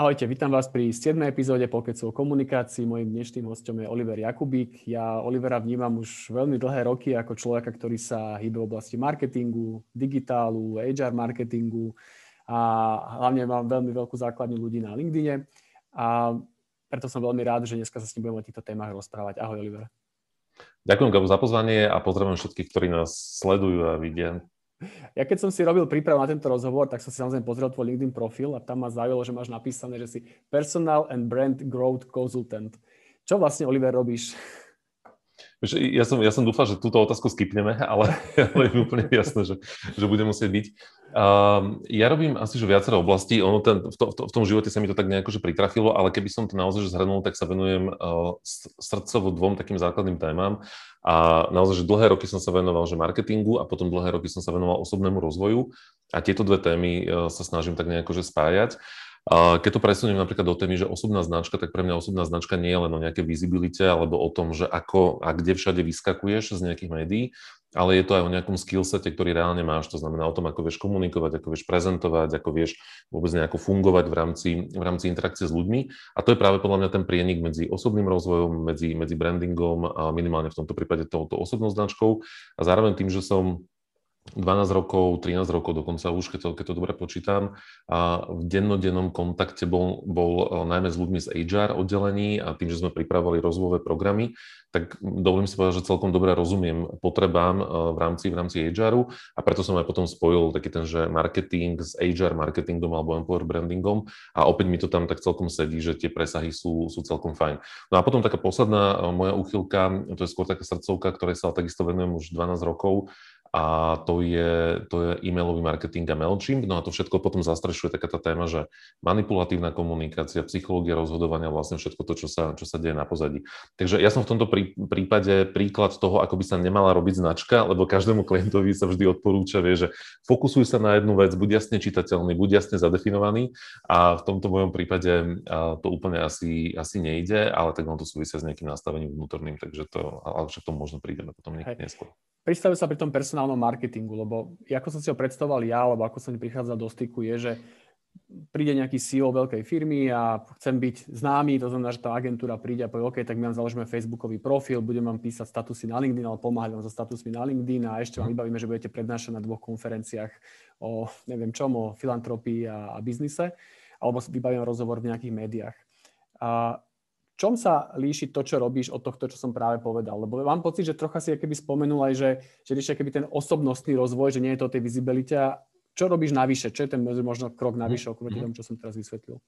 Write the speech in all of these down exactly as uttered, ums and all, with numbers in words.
Ahojte, vítam vás pri siedmej epizóde Pokecu o komunikácii. Mojím dnešným hosťom je Oliver Jakubík. Ja Olivera vnímam už veľmi dlhé roky ako človeka, ktorý sa hýbe v oblasti marketingu, digitálu, há er marketingu a hlavne mám veľmi veľkú základňu ľudí na LinkedIne. A preto som veľmi rád, že dneska sa s ním budeme o týchto témach rozprávať. Ahoj, Oliver. Ďakujem, Gabo, za pozvanie a pozdravím všetkých, ktorí nás sledujú a vidia. Ja keď som si robil prípravu na tento rozhovor, tak som si samozrejme pozrel tvoj LinkedIn profil a tam ma zaujalo, že máš napísané, že si Personal and Brand Growth Consultant. Čo vlastne, Oliver, robíš? Ja som, ja som dúfal, že túto otázku skipneme, ale, ale je úplne jasné, že, že bude musieť byť. Um, ja robím asi že viacero oblastí. Ono ten, v, to, v tom živote sa mi to tak nejako že pritrafilo, ale keby som to naozaj že zhrnul, tak sa venujem uh, srdcovo dvom takým základným témam. A naozaj, že dlhé roky som sa venoval že marketingu a potom dlhé roky som sa venoval osobnému rozvoju a tieto dve témy sa snažím tak nejako že spájať. Keď to presuniem napríklad do témy, že osobná značka, tak pre mňa osobná značka nie je len o nejakej vizibilite alebo o tom, že ako a kde všade vyskakuješ z nejakých médií, ale je to aj o nejakom skillsete, ktorý reálne máš, to znamená o tom, ako vieš komunikovať, ako vieš prezentovať, ako vieš vôbec nejako fungovať v rámci, v rámci interakcie s ľuďmi. A to je práve podľa mňa ten prienik medzi osobným rozvojom, medzi, medzi brandingom a minimálne v tomto prípade touto osobnou značkou a zároveň tým, že som dvanásť rokov, trinásť rokov dokonca už, keď to, keď to dobre počítam. A v dennodennom kontakte bol, bol najmä s ľuďmi z há er oddelení a tým, že sme pripravovali rozvojové programy, tak dovolím si povedať, že celkom dobre rozumiem potrebám v rámci, v rámci há eru a preto som aj potom spojil taký ten, že marketing s há er marketingom alebo employer brandingom a opäť mi to tam tak celkom sedí, že tie presahy sú, sú celkom fajn. No a potom taká posledná moja úchylka, to je skôr taká srdcovka, ktorej sa takisto venujem už dvanásť rokov, a to je, to je e-mailový marketing a MailChimp. No a to všetko potom zastrešuje taká tá téma, že manipulatívna komunikácia, psychológia rozhodovania, vlastne všetko to, čo sa, čo sa deje na pozadí. Takže ja som v tomto prípade príklad toho, ako by sa nemala robiť značka, lebo každému klientovi sa vždy odporúča, vie, že fokusuj sa na jednu vec, buď jasne čitateľný, buď jasne zadefinovaný a v tomto mojom prípade to úplne asi, asi nejde, ale tak on to súvisia s nejakým nastavením vnútorným, takže to, ale všetko možno prídeme potom niekde neskôr. Pristavil sa pri tom personálnom marketingu, lebo ako som si ho predstavoval ja, alebo ako som prichádzal do styku, je, že príde nejaký sí í ó veľkej firmy a chcem byť známy, to znamená, že tá agentúra príde a povie, OK, tak my vám založíme Facebookový profil, budem vám písať statusy na LinkedIn, ale pomáhať vám so statusmi na LinkedIn a ešte vám vybavíme, že budete prednášať na dvoch konferenciách o neviem čom, o filantropii a, a biznise, alebo vybavíme rozhovor v nejakých médiách. A v čom sa líši to, čo robíš od tohto, čo som práve povedal? Lebo mám pocit, že trocha si akoby spomenul aj, že, že riešia akoby ten osobnostný rozvoj, že nie je to o tej vizibilite. Čo robíš navyše? Čo je ten možno krok navyše okroti tomu, čo som teraz vysvetlil?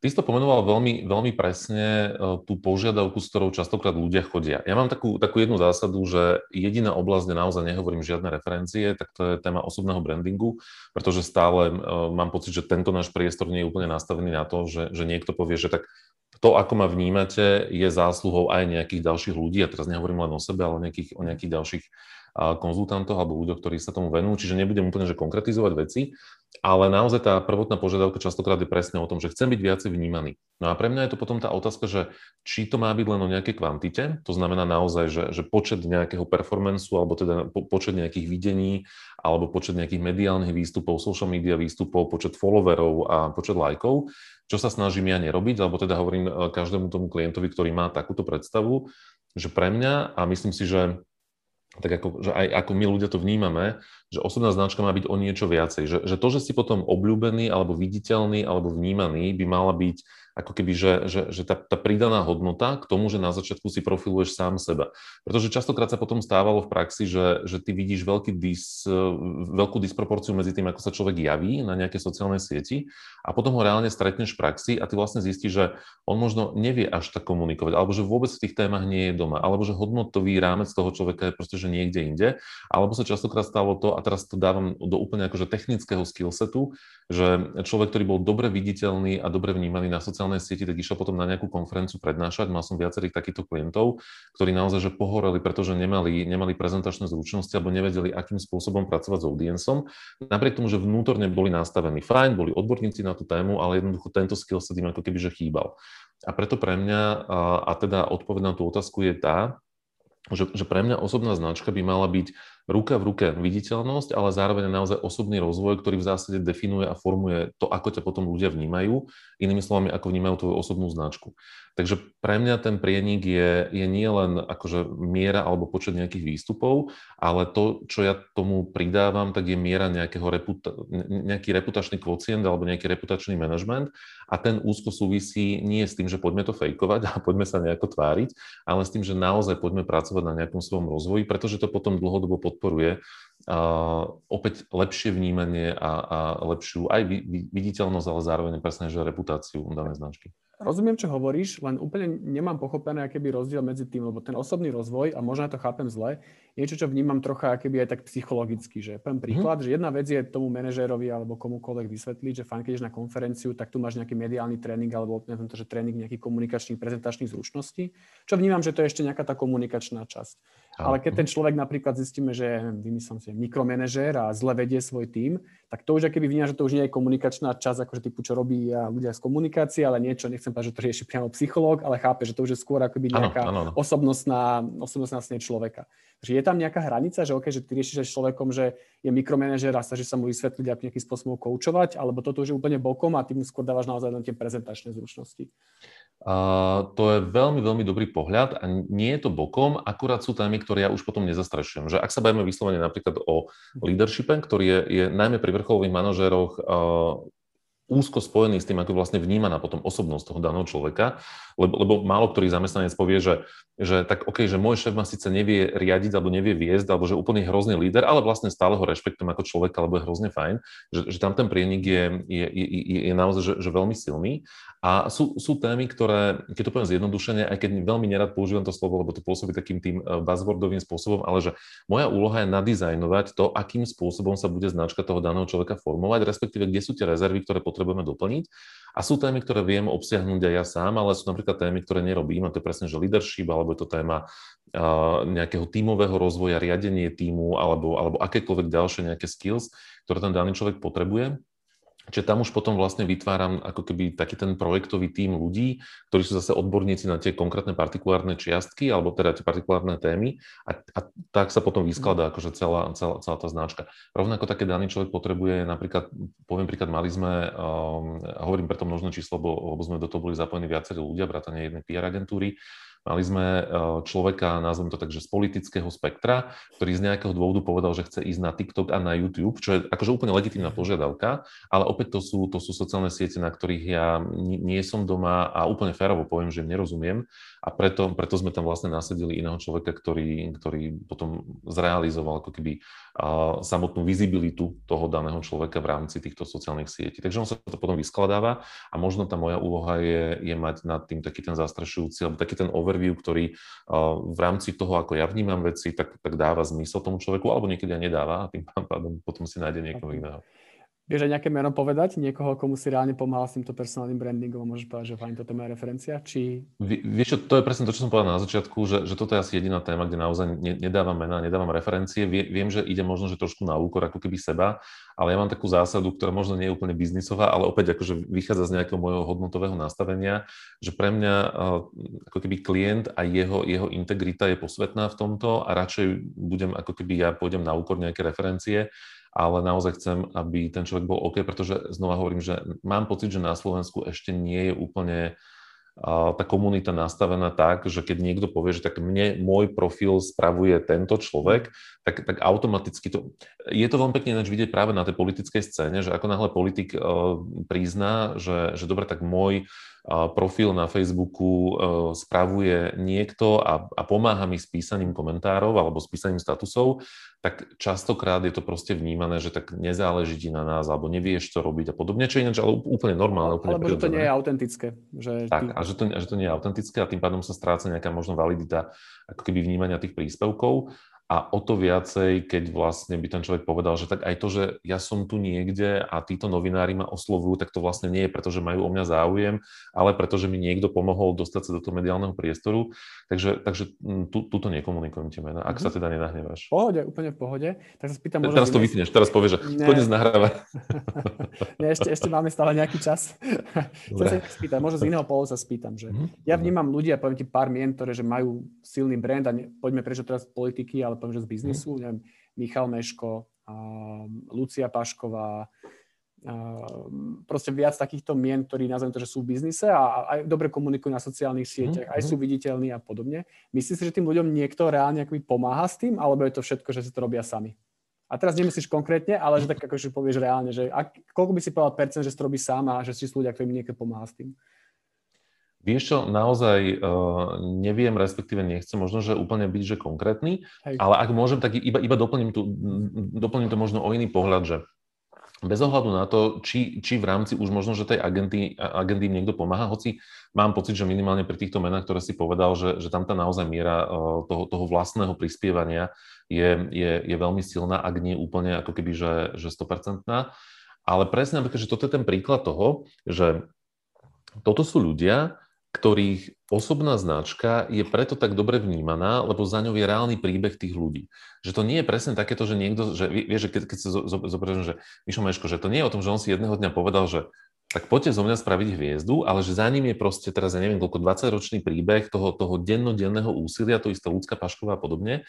Ty si to pomenoval veľmi, veľmi presne tú požiadavku, s ktorou častokrát ľudia chodia. Ja mám takú, takú jednu zásadu, že jediná oblasť, kde naozaj nehovorím žiadne referencie, tak to je téma osobného brandingu, pretože stále mám pocit, že tento náš priestor nie je úplne nastavený na to, že, že niekto povie, že tak to, ako ma vnímate, je zásluhou aj nejakých ďalších ľudí. A teraz nehovorím len o sebe, ale o nejakých, o nejakých ďalších konzultantov alebo ľudí, ktorí sa tomu venujú, čiže nebudem úplne že konkretizovať veci, ale naozaj tá prvotná požiadavka častokrát je presne o tom, že chcem byť viacej vnímaný. No a pre mňa je to potom tá otázka, že či to má byť len o nejakej kvantite, to znamená naozaj, že, že počet nejakého performancu alebo teda počet nejakých videní alebo počet nejakých mediálnych výstupov, social media výstupov, počet followerov a počet lajkov, čo sa snažím ja nerobiť, alebo teda hovorím každému tomu klientovi, ktorý má takúto predstavu, že pre mňa a myslím si, že tak ako, že aj ako my ľudia to vnímame, že osobná značka má byť o niečo viacej. Že, že to, že si potom obľúbený, alebo viditeľný, alebo vnímaný, by mala byť ako keby, že, že, že tá, tá pridaná hodnota k tomu, že na začiatku si profiluješ sám seba. Pretože častokrát sa potom stávalo v praxi, že, že ty vidíš veľký dis, veľkú disproporciu medzi tým, ako sa človek javí na nejaké sociálnej sieti a potom ho reálne stretneš v praxi a ty vlastne zistíš, že on možno nevie až tak komunikovať, alebo že vôbec v tých témach nie je doma, alebo že hodnotový rámec toho človeka je proste, že niekde inde, alebo sa častokrát stalo to, a teraz to dávam do úplne akože technického skillsetu, že človek, ktorý bol dobre viditeľný a dobre vnímaný na sociálnej sieti, tak išiel potom na nejakú konferenciu prednášať. Mal som viacerých takýchto klientov, ktorí naozaj že pohoreli, pretože nemali, nemali prezentačné zručnosti alebo nevedeli, akým spôsobom pracovať s audiencom. Napriek tomu, že vnútorne boli nastavení fajn, boli odborníci na tú tému, ale jednoducho tento skillset im ako keby že chýbal. A preto pre mňa, a, a teda odpoveď na tú otázku je tá, že, že pre mňa osobná značka by mala byť ruka v ruke viditeľnosť, ale zároveň naozaj osobný rozvoj, ktorý v zásade definuje a formuje to, ako ťa potom ľudia vnímajú, inými slovami, ako vnímajú tvoju osobnú značku. Takže pre mňa ten prienik je, je nie len akože miera alebo počet nejakých výstupov, ale to, čo ja tomu pridávam, tak je miera nejakého reputa- nejaký reputačný kvocient alebo nejaký reputačný manažment a ten úzko súvisí nie s tým, že poďme to fejkovať a poďme sa nejako tváriť, ale s tým, že naozaj poďme pracovať na nejakom svojom rozvoji, pretože to potom dlhodobo pod podporuje uh, opäť lepšie vnímanie a, a lepšiu aj viditeľnosť, ale zároveň presne, že reputáciu danej značky. Rozumiem, čo hovoríš, len úplne nemám pochopené akýby rozdiel medzi tým, lebo ten osobný rozvoj, a možno ja to chápem zle, niečo, čo vnímam trocha akýby aj tak psychologicky, že poviem príklad, mm-hmm. že jedna vec je tomu manažérovi alebo komukoľvek vysvetliť, že fakt, keď ideš na konferenciu, tak tu máš nejaký mediálny tréning alebo neviem to, že tréning nejakých komunikačných, prezentačných zručností, čo vnímam, že to je ešte nejaká tá komunikačná časť. Ale keď ten človek napríklad zistíme, že vymyslím si mikromenežér a zle vedie svoj tím, tak to už akoby vníma, že to už nie je komunikačná časť, akože typu, čo robí ľudia z komunikácie, ale niečo, nechcem povedať, že to rieši priamo psychológ, ale chápe, že to už je skôr akoby nejaká ano, ano. osobnostná, osobnostná sne človeka. Takže je tam nejaká hranica, že okej, okay, že ty riešiš s človekom, že je mikromenežér a snažíš sa mu vysvetliť a nejakým spôsobom koučovať, alebo toto už je úplne bokom a ty mu skôr dávaš naozaj len tie prezentačné zručnosti. Uh, to je veľmi, veľmi dobrý pohľad a nie je to bokom, akurát sú témy, ktoré ja už potom nezastrešujem. Že ak sa bavíme vyslovene napríklad o leadershipe, ktorý je, je najmä pri vrcholových manažéroch uh, úzko spojený s tým, ako vlastne vnímaná potom osobnosť toho daného človeka, lebo, lebo málo ktorý zamestnanec povie, že, že tak okej, okay, že môj šéf ma síce nevie riadiť alebo nevie viesť, alebo že úplne hrozný líder, ale vlastne stále ho rešpektujem ako človeka, lebo je hrozne fajn, že, že tam ten prienik je, je, je, je, je naozaj že, že veľmi silný. A sú, sú témy, ktoré, keď to poviem zjednodušene, aj keď veľmi nerad používam to slovo, lebo to pôsobí takým tým buzzwordovým spôsobom, ale že moja úloha je nadizajnovať to, akým spôsobom sa bude značka toho daného človeka formovať, respektíve kde sú tie rezervy, ktoré potrebujeme doplniť. A sú témy, ktoré viem obsiahnuť aj ja sám, ale sú napríklad témy, ktoré nerobím, a to je presne, že leadership, alebo je to téma uh, nejakého tímového rozvoja, riadenie tímu, alebo, alebo akékoľvek ďalšie nejaké skills, ktoré ten daný človek potrebuje. Čiže tam už potom vlastne vytváram ako keby taký ten projektový tím ľudí, ktorí sú zase odborníci na tie konkrétne partikulárne čiastky alebo teda tie partikulárne témy a, a tak sa potom vyskladá akože celá, celá, celá tá značka. Rovnako také daný človek potrebuje napríklad, poviem príklad, mali sme, um, hovorím preto množné číslo, bo, lebo sme do toho boli zapojení viacerí ľudia, vrátane jednej pé er agentúry. Mali sme človeka, nazvem to tak, že z politického spektra, ktorý z nejakého dôvodu povedal, že chce ísť na TikTok a na YouTube, čo je akože úplne legitímna požiadavka, ale opäť to sú, to sú sociálne siete, na ktorých ja nie som doma a úplne férovo poviem, že im nerozumiem a preto, preto sme tam vlastne nasadili iného človeka, ktorý, ktorý potom zrealizoval ako keby uh, samotnú vizibilitu toho daného človeka v rámci týchto sociálnych sietí. Takže on sa to potom vyskladáva a možno tá moja úloha je, je mať nad tým taký ten zastrešujúci alebo taký ten over overview, ktorý v rámci toho, ako ja vnímam veci, tak, tak dáva zmysel tomu človeku, alebo niekedy aj nedáva a tým pádom potom si nájde niekoho iného. Vieš aj nejaké meno povedať? Niekoho, komu si reálne pomáhal s týmto personálnym brandingom a môžeš povedať, že fajn, toto je moja referencia? Či... Vie, vieš čo, to je presne to, čo som povedal na začiatku, že, že toto je asi jediná téma, kde naozaj ne, nedávam mená, nedávam referencie. Vie, viem, že ide možno, že trošku na úkor ako keby seba, ale ja mám takú zásadu, ktorá možno nie je úplne biznisová, ale opäť akože vychádza z nejakého mojho hodnotového nastavenia, že pre mňa ako keby klient a jeho, jeho integrita je posvetná v tomto a radšej budem ako keby ja pôjdem na úkor nejaké referencie, ale naozaj chcem, aby ten človek bol OK, pretože znova hovorím, že mám pocit, že na Slovensku ešte nie je úplne uh, tá komunita nastavená tak, že keď niekto povie, že tak mne môj profil spravuje tento človek, tak, tak automaticky to... Je to veľmi pekne ináč vidieť práve na tej politickej scéne, že ako náhle politik uh, prizná, že, že dobre, tak môj profil na Facebooku spravuje niekto a, a pomáha mi s písaním komentárov alebo s písaním statusov, tak častokrát je to proste vnímané, že tak nezáleží ti na nás alebo nevieš, čo robiť a podobne, čo ináč, ale úplne normálne. Úplne alebo prírodzené. Že to nie je autentické. Že tak, ty... a že to, že to nie je autentické a tým pádom sa stráca nejaká možno validita ako keby vnímania tých príspevkov. A o to viacej, keď vlastne by ten človek povedal, že tak aj to, že ja som tu niekde a títo novinári ma oslovujú, tak to vlastne nie je, pretože majú o mňa záujem, ale pretože mi niekto pomohol dostať sa do toho mediálneho priestoru. Takže, takže tu, tuto nekomunikujem ti mena, ak sa teda nenahneváš. V pohode, úplne v pohode. Tak sa spýtam, možno... Teraz to vypneš, teraz povieš, že konec nahrávať. Ne, ešte, ešte máme stále nejaký čas. Chcem sa ich spýtať, možno z iného pohľadu sa spýtam, že ja vnímam ľudí a poviem ti pár mien, ktoré že majú silný brand a ne, poďme prečo teraz politiky, ale poviem, že z biznisu, mm. neviem, Michal Meško, uh, Lucia Pašková, Uh, proste viac takýchto mien, ktorí nazvem to, že sú v biznise a aj dobre komunikujú na sociálnych sieťach, mm-hmm. aj sú viditeľní a podobne. Myslíš si, že tým ľuďom niekto reálne akoby pomáha s tým, alebo je to všetko, že si to robia sami? A teraz nemyslíš konkrétne, ale že tak akože povieš reálne, že ak, koľko by si povedal percent, že si to robí sám a že si sú ľudia, ktorým niekto pomáha s tým? Vieš čo, naozaj uh, neviem, respektíve nechcem možno, že úplne byť, že konkrétny, Hej. ale ak môžem, tak iba, iba doplním, tu, doplním to možno o iný pohľad, že bez ohľadu na to, či, či v rámci už možno, že tej agendy, agendy niekto pomáha, hoci mám pocit, že minimálne pri týchto menách, ktoré si povedal, že, že tam tá naozaj miera toho, toho vlastného prispievania je, je, je veľmi silná, ak nie úplne ako keby, že, že sto percent. Ale presne, pretože toto je ten príklad toho, že toto sú ľudia, ktorých osobná značka je preto tak dobre vnímaná, lebo za ňou je reálny príbeh tých ľudí. Že to nie je presne takéto, že niekto, že vieš, že keď, keď sa zoberiem, že Mišo Meško, že to nie je o tom, že on si jedného dňa povedal, že tak poďte zo mňa spraviť hviezdu, ale že za ním je proste teraz, ja neviem, koľko dvadsaťročný príbeh toho, toho dennodenného úsilia, to istá Ľudská Pašková a podobne.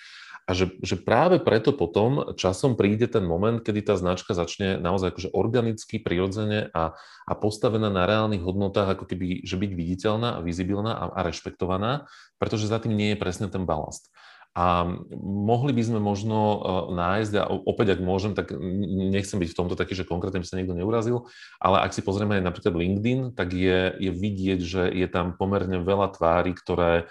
A že, že práve preto potom časom príde ten moment, kedy tá značka začne naozaj akože organicky, prirodzene a, a postavená na reálnych hodnotách, ako keby, že byť viditeľná a vizibilná a, a rešpektovaná, pretože za tým nie je presne ten balast. A mohli by sme možno nájsť, a opäť, ak môžem, tak nechcem byť v tomto taký, že konkrétne by sa niekto neurazil, ale ak si pozrieme aj napríklad LinkedIn, tak je, je vidieť, že je tam pomerne veľa tvári, ktoré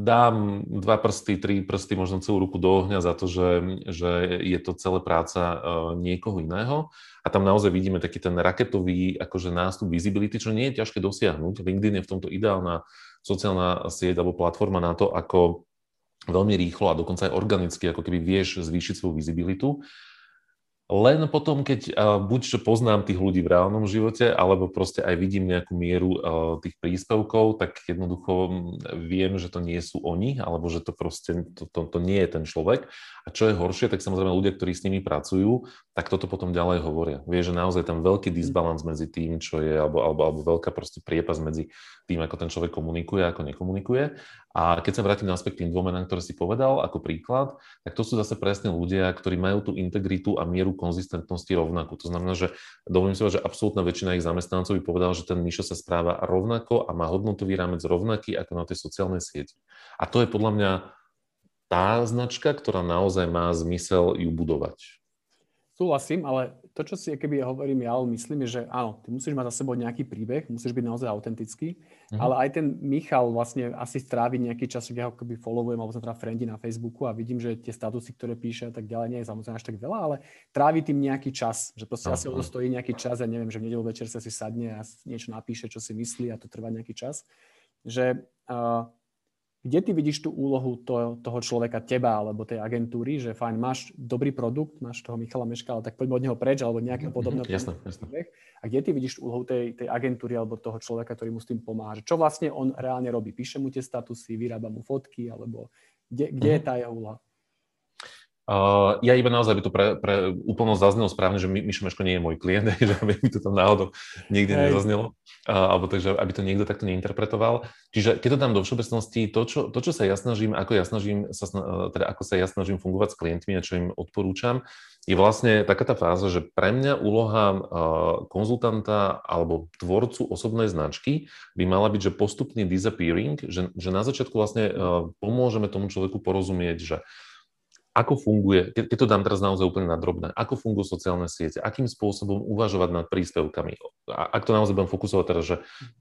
dám dva prsty, tri prsty, možno celú ruku do ohňa za to, že, že je to celá práca niekoho iného. A tam naozaj vidíme taký ten raketový akože nástup visibility, čo nie je ťažké dosiahnuť. LinkedIn je v tomto ideálna sociálna sieť alebo platforma na to, ako veľmi rýchlo a dokonca aj organicky, ako keby vieš zvýšiť svoju vizibilitu. Len potom, keď buď poznám tých ľudí v reálnom živote, alebo proste aj vidím nejakú mieru tých príspevkov, tak jednoducho viem, že to nie sú oni, alebo že to proste, to, to, to nie je ten človek. A čo je horšie, tak samozrejme ľudia, ktorí s nimi pracujú, tak toto potom ďalej hovoria. Vieš, že naozaj tam veľký disbalans medzi tým, čo je, alebo, alebo, alebo veľká proste priepas medzi tým, ako ten človek komunikuje a ako nekomunikuje. A keď sa vrátim naspäť k tým dvom menám, ktoré si povedal ako príklad, tak to sú zase presne ľudia, ktorí majú tú integritu a mieru konzistentnosti rovnakú. To znamená, že dovolím si povedať, že absolútna väčšina ich zamestnancov by povedala, že ten Mišo sa správa rovnako a má hodnotový rámec rovnaký ako na tej sociálnej sieti. A to je podľa mňa tá značka, ktorá naozaj má zmysel ju budovať. Súhlasím, ale to, čo si keby ja hovorím, ja myslím, je, že áno, ty musíš mať za sebou nejaký príbeh, musíš byť naozaj autentický, mhm. ale aj ten Michal vlastne asi strávi nejaký čas, keď ja ho keby followujem, alebo som teda friendi na Facebooku a vidím, že tie statusy, ktoré píše a tak ďalej, nie je samozrejme až tak veľa, ale trávi tým nejaký čas, že proste asi ono stojí nejaký čas, ja neviem, že v nedeľu večer sa si sadne a niečo napíše, čo si myslí a to trvá nejaký čas, že uh, kde ty vidíš tú úlohu to, toho človeka, teba alebo tej agentúry, že fajn, máš dobrý produkt, máš toho Michala Meška, ale tak poďme od neho preč, alebo nejakého podobného. Mm-hmm, jasné, jasné. A kde ty vidíš tú úlohu tej, tej agentúry alebo toho človeka, ktorý mu s tým pomáha? Čo vlastne on reálne robí? Píše mu tie statusy, vyrába mu fotky, alebo kde, kde mm-hmm. je tá jeho úloha? Uh, ja iba naozaj by to pre, pre úplnosť zaznelo správne, že Mišo Meško nie je môj klient, že aby to tam náhodou niekde hey. nezaznelo, uh, alebo takže aby to niekto takto neinterpretoval. Čiže keď to dám do všeobecnosti, to čo, to, čo sa ja snažím, ako ja snažím sa, teda ako sa ja snažím fungovať s klientmi a čo im odporúčam, je vlastne taká tá fáza, že pre mňa úloha uh, konzultanta alebo tvorcu osobnej značky by mala byť, že postupný disappearing, že, že na začiatku vlastne uh, pomôžeme tomu človeku porozumieť, že ako funguje, keď to dám teraz naozaj úplne na drobné, ako fungujú sociálne siete, akým spôsobom uvažovať nad príspevkami. A ak to naozaj budem fokusovať teraz, že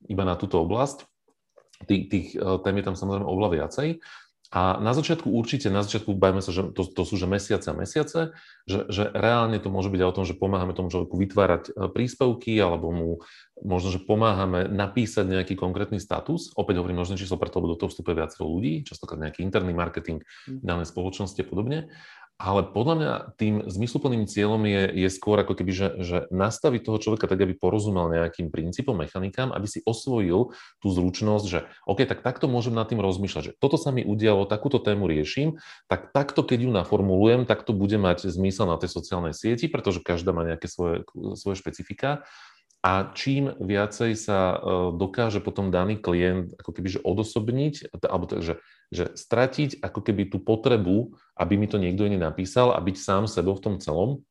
iba na túto oblasť, tých, tých tém je tam samozrejme oveľa viacej. A na začiatku určite, na začiatku bajme sa, že to, to sú že mesiace a mesiace, že, že reálne to môže byť aj o tom, že pomáhame tomu človeku vytvárať príspevky alebo mu možno, že pomáhame napísať nejaký konkrétny status. Opäť hovorím možno číslo, preto, lebo do toho vstupuje viacero ľudí, častokrát nejaký interný marketing danej spoločnosti a podobne. Ale podľa mňa tým zmysluplným cieľom je, je skôr ako keby, že, že nastaviť toho človeka tak, aby porozumel nejakým princípom, mechanikám, aby si osvojil tú zručnosť, že OK, tak takto môžem nad tým rozmýšľať, že toto sa mi udialo, takúto tému riešim, tak takto, keď ju naformulujem, tak to bude mať zmysel na tej sociálnej sieti, pretože každá má nejaké svoje, svoje špecifika. A čím viacej sa dokáže potom daný klient ako kebyže odosobniť, alebo takže že stratiť ako keby tú potrebu, aby mi to niekto iný napísal a byť sám sebou v tom celom,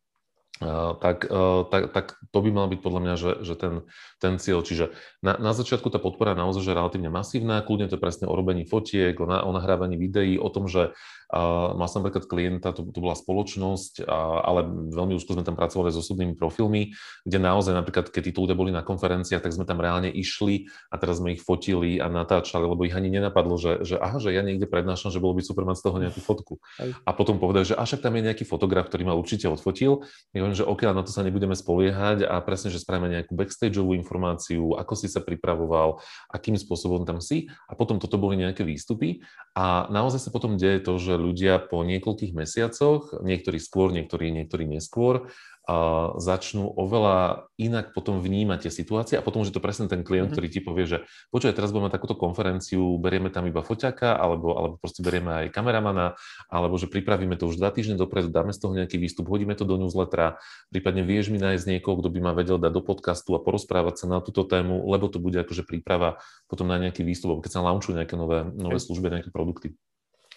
tak, tak, tak to by mal byť podľa mňa, že, že ten, ten cieľ. Čiže na, na začiatku tá podpora naozaj že relatívne masívna, kľudne to je presne o robení fotiek, o, na, o nahrávaní videí, o tom, že uh, mal som napríklad klienta, to, to bola spoločnosť, a, ale veľmi úzko sme tam pracovali s osobnými profilmi, kde naozaj napríklad, keď títo ľudia boli na konferenciách, tak sme tam reálne išli a teraz sme ich fotili a natáčali, lebo ich ani nenapadlo, že, že aha, že ja niekde prednášam, že bolo by super mať z toho nejakú fotku. A potom povedali, že až ak tam je nejaký fotograf, ktorý ma určite odfotil, že OK, na to sa nebudeme spoliehať a presne, že spravíme nejakú backstageovú informáciu, ako si sa pripravoval, akým spôsobom tam si a potom toto boli nejaké výstupy a naozaj sa potom deje to, že ľudia po niekoľkých mesiacoch, niektorí skôr, niektorí, niektorí neskôr, a začnú oveľa inak potom vnímať tie situácie a potom, že to presne ten klient, mm-hmm. ktorý ti povie, že počuj, teraz budeme takúto konferenciu, berieme tam iba foťaka, alebo, alebo proste berieme aj kameramana, alebo že pripravíme to už dva týždne dopredu, dáme z toho nejaký výstup, hodíme to do newslettera, prípadne vieš mi nájsť niekoho, kto by ma vedel dať do podcastu a porozprávať sa na túto tému, lebo to bude akože príprava potom na nejaký výstup, alebo keď sa launchujú nejaké nové, nové služby, nejaké produkty.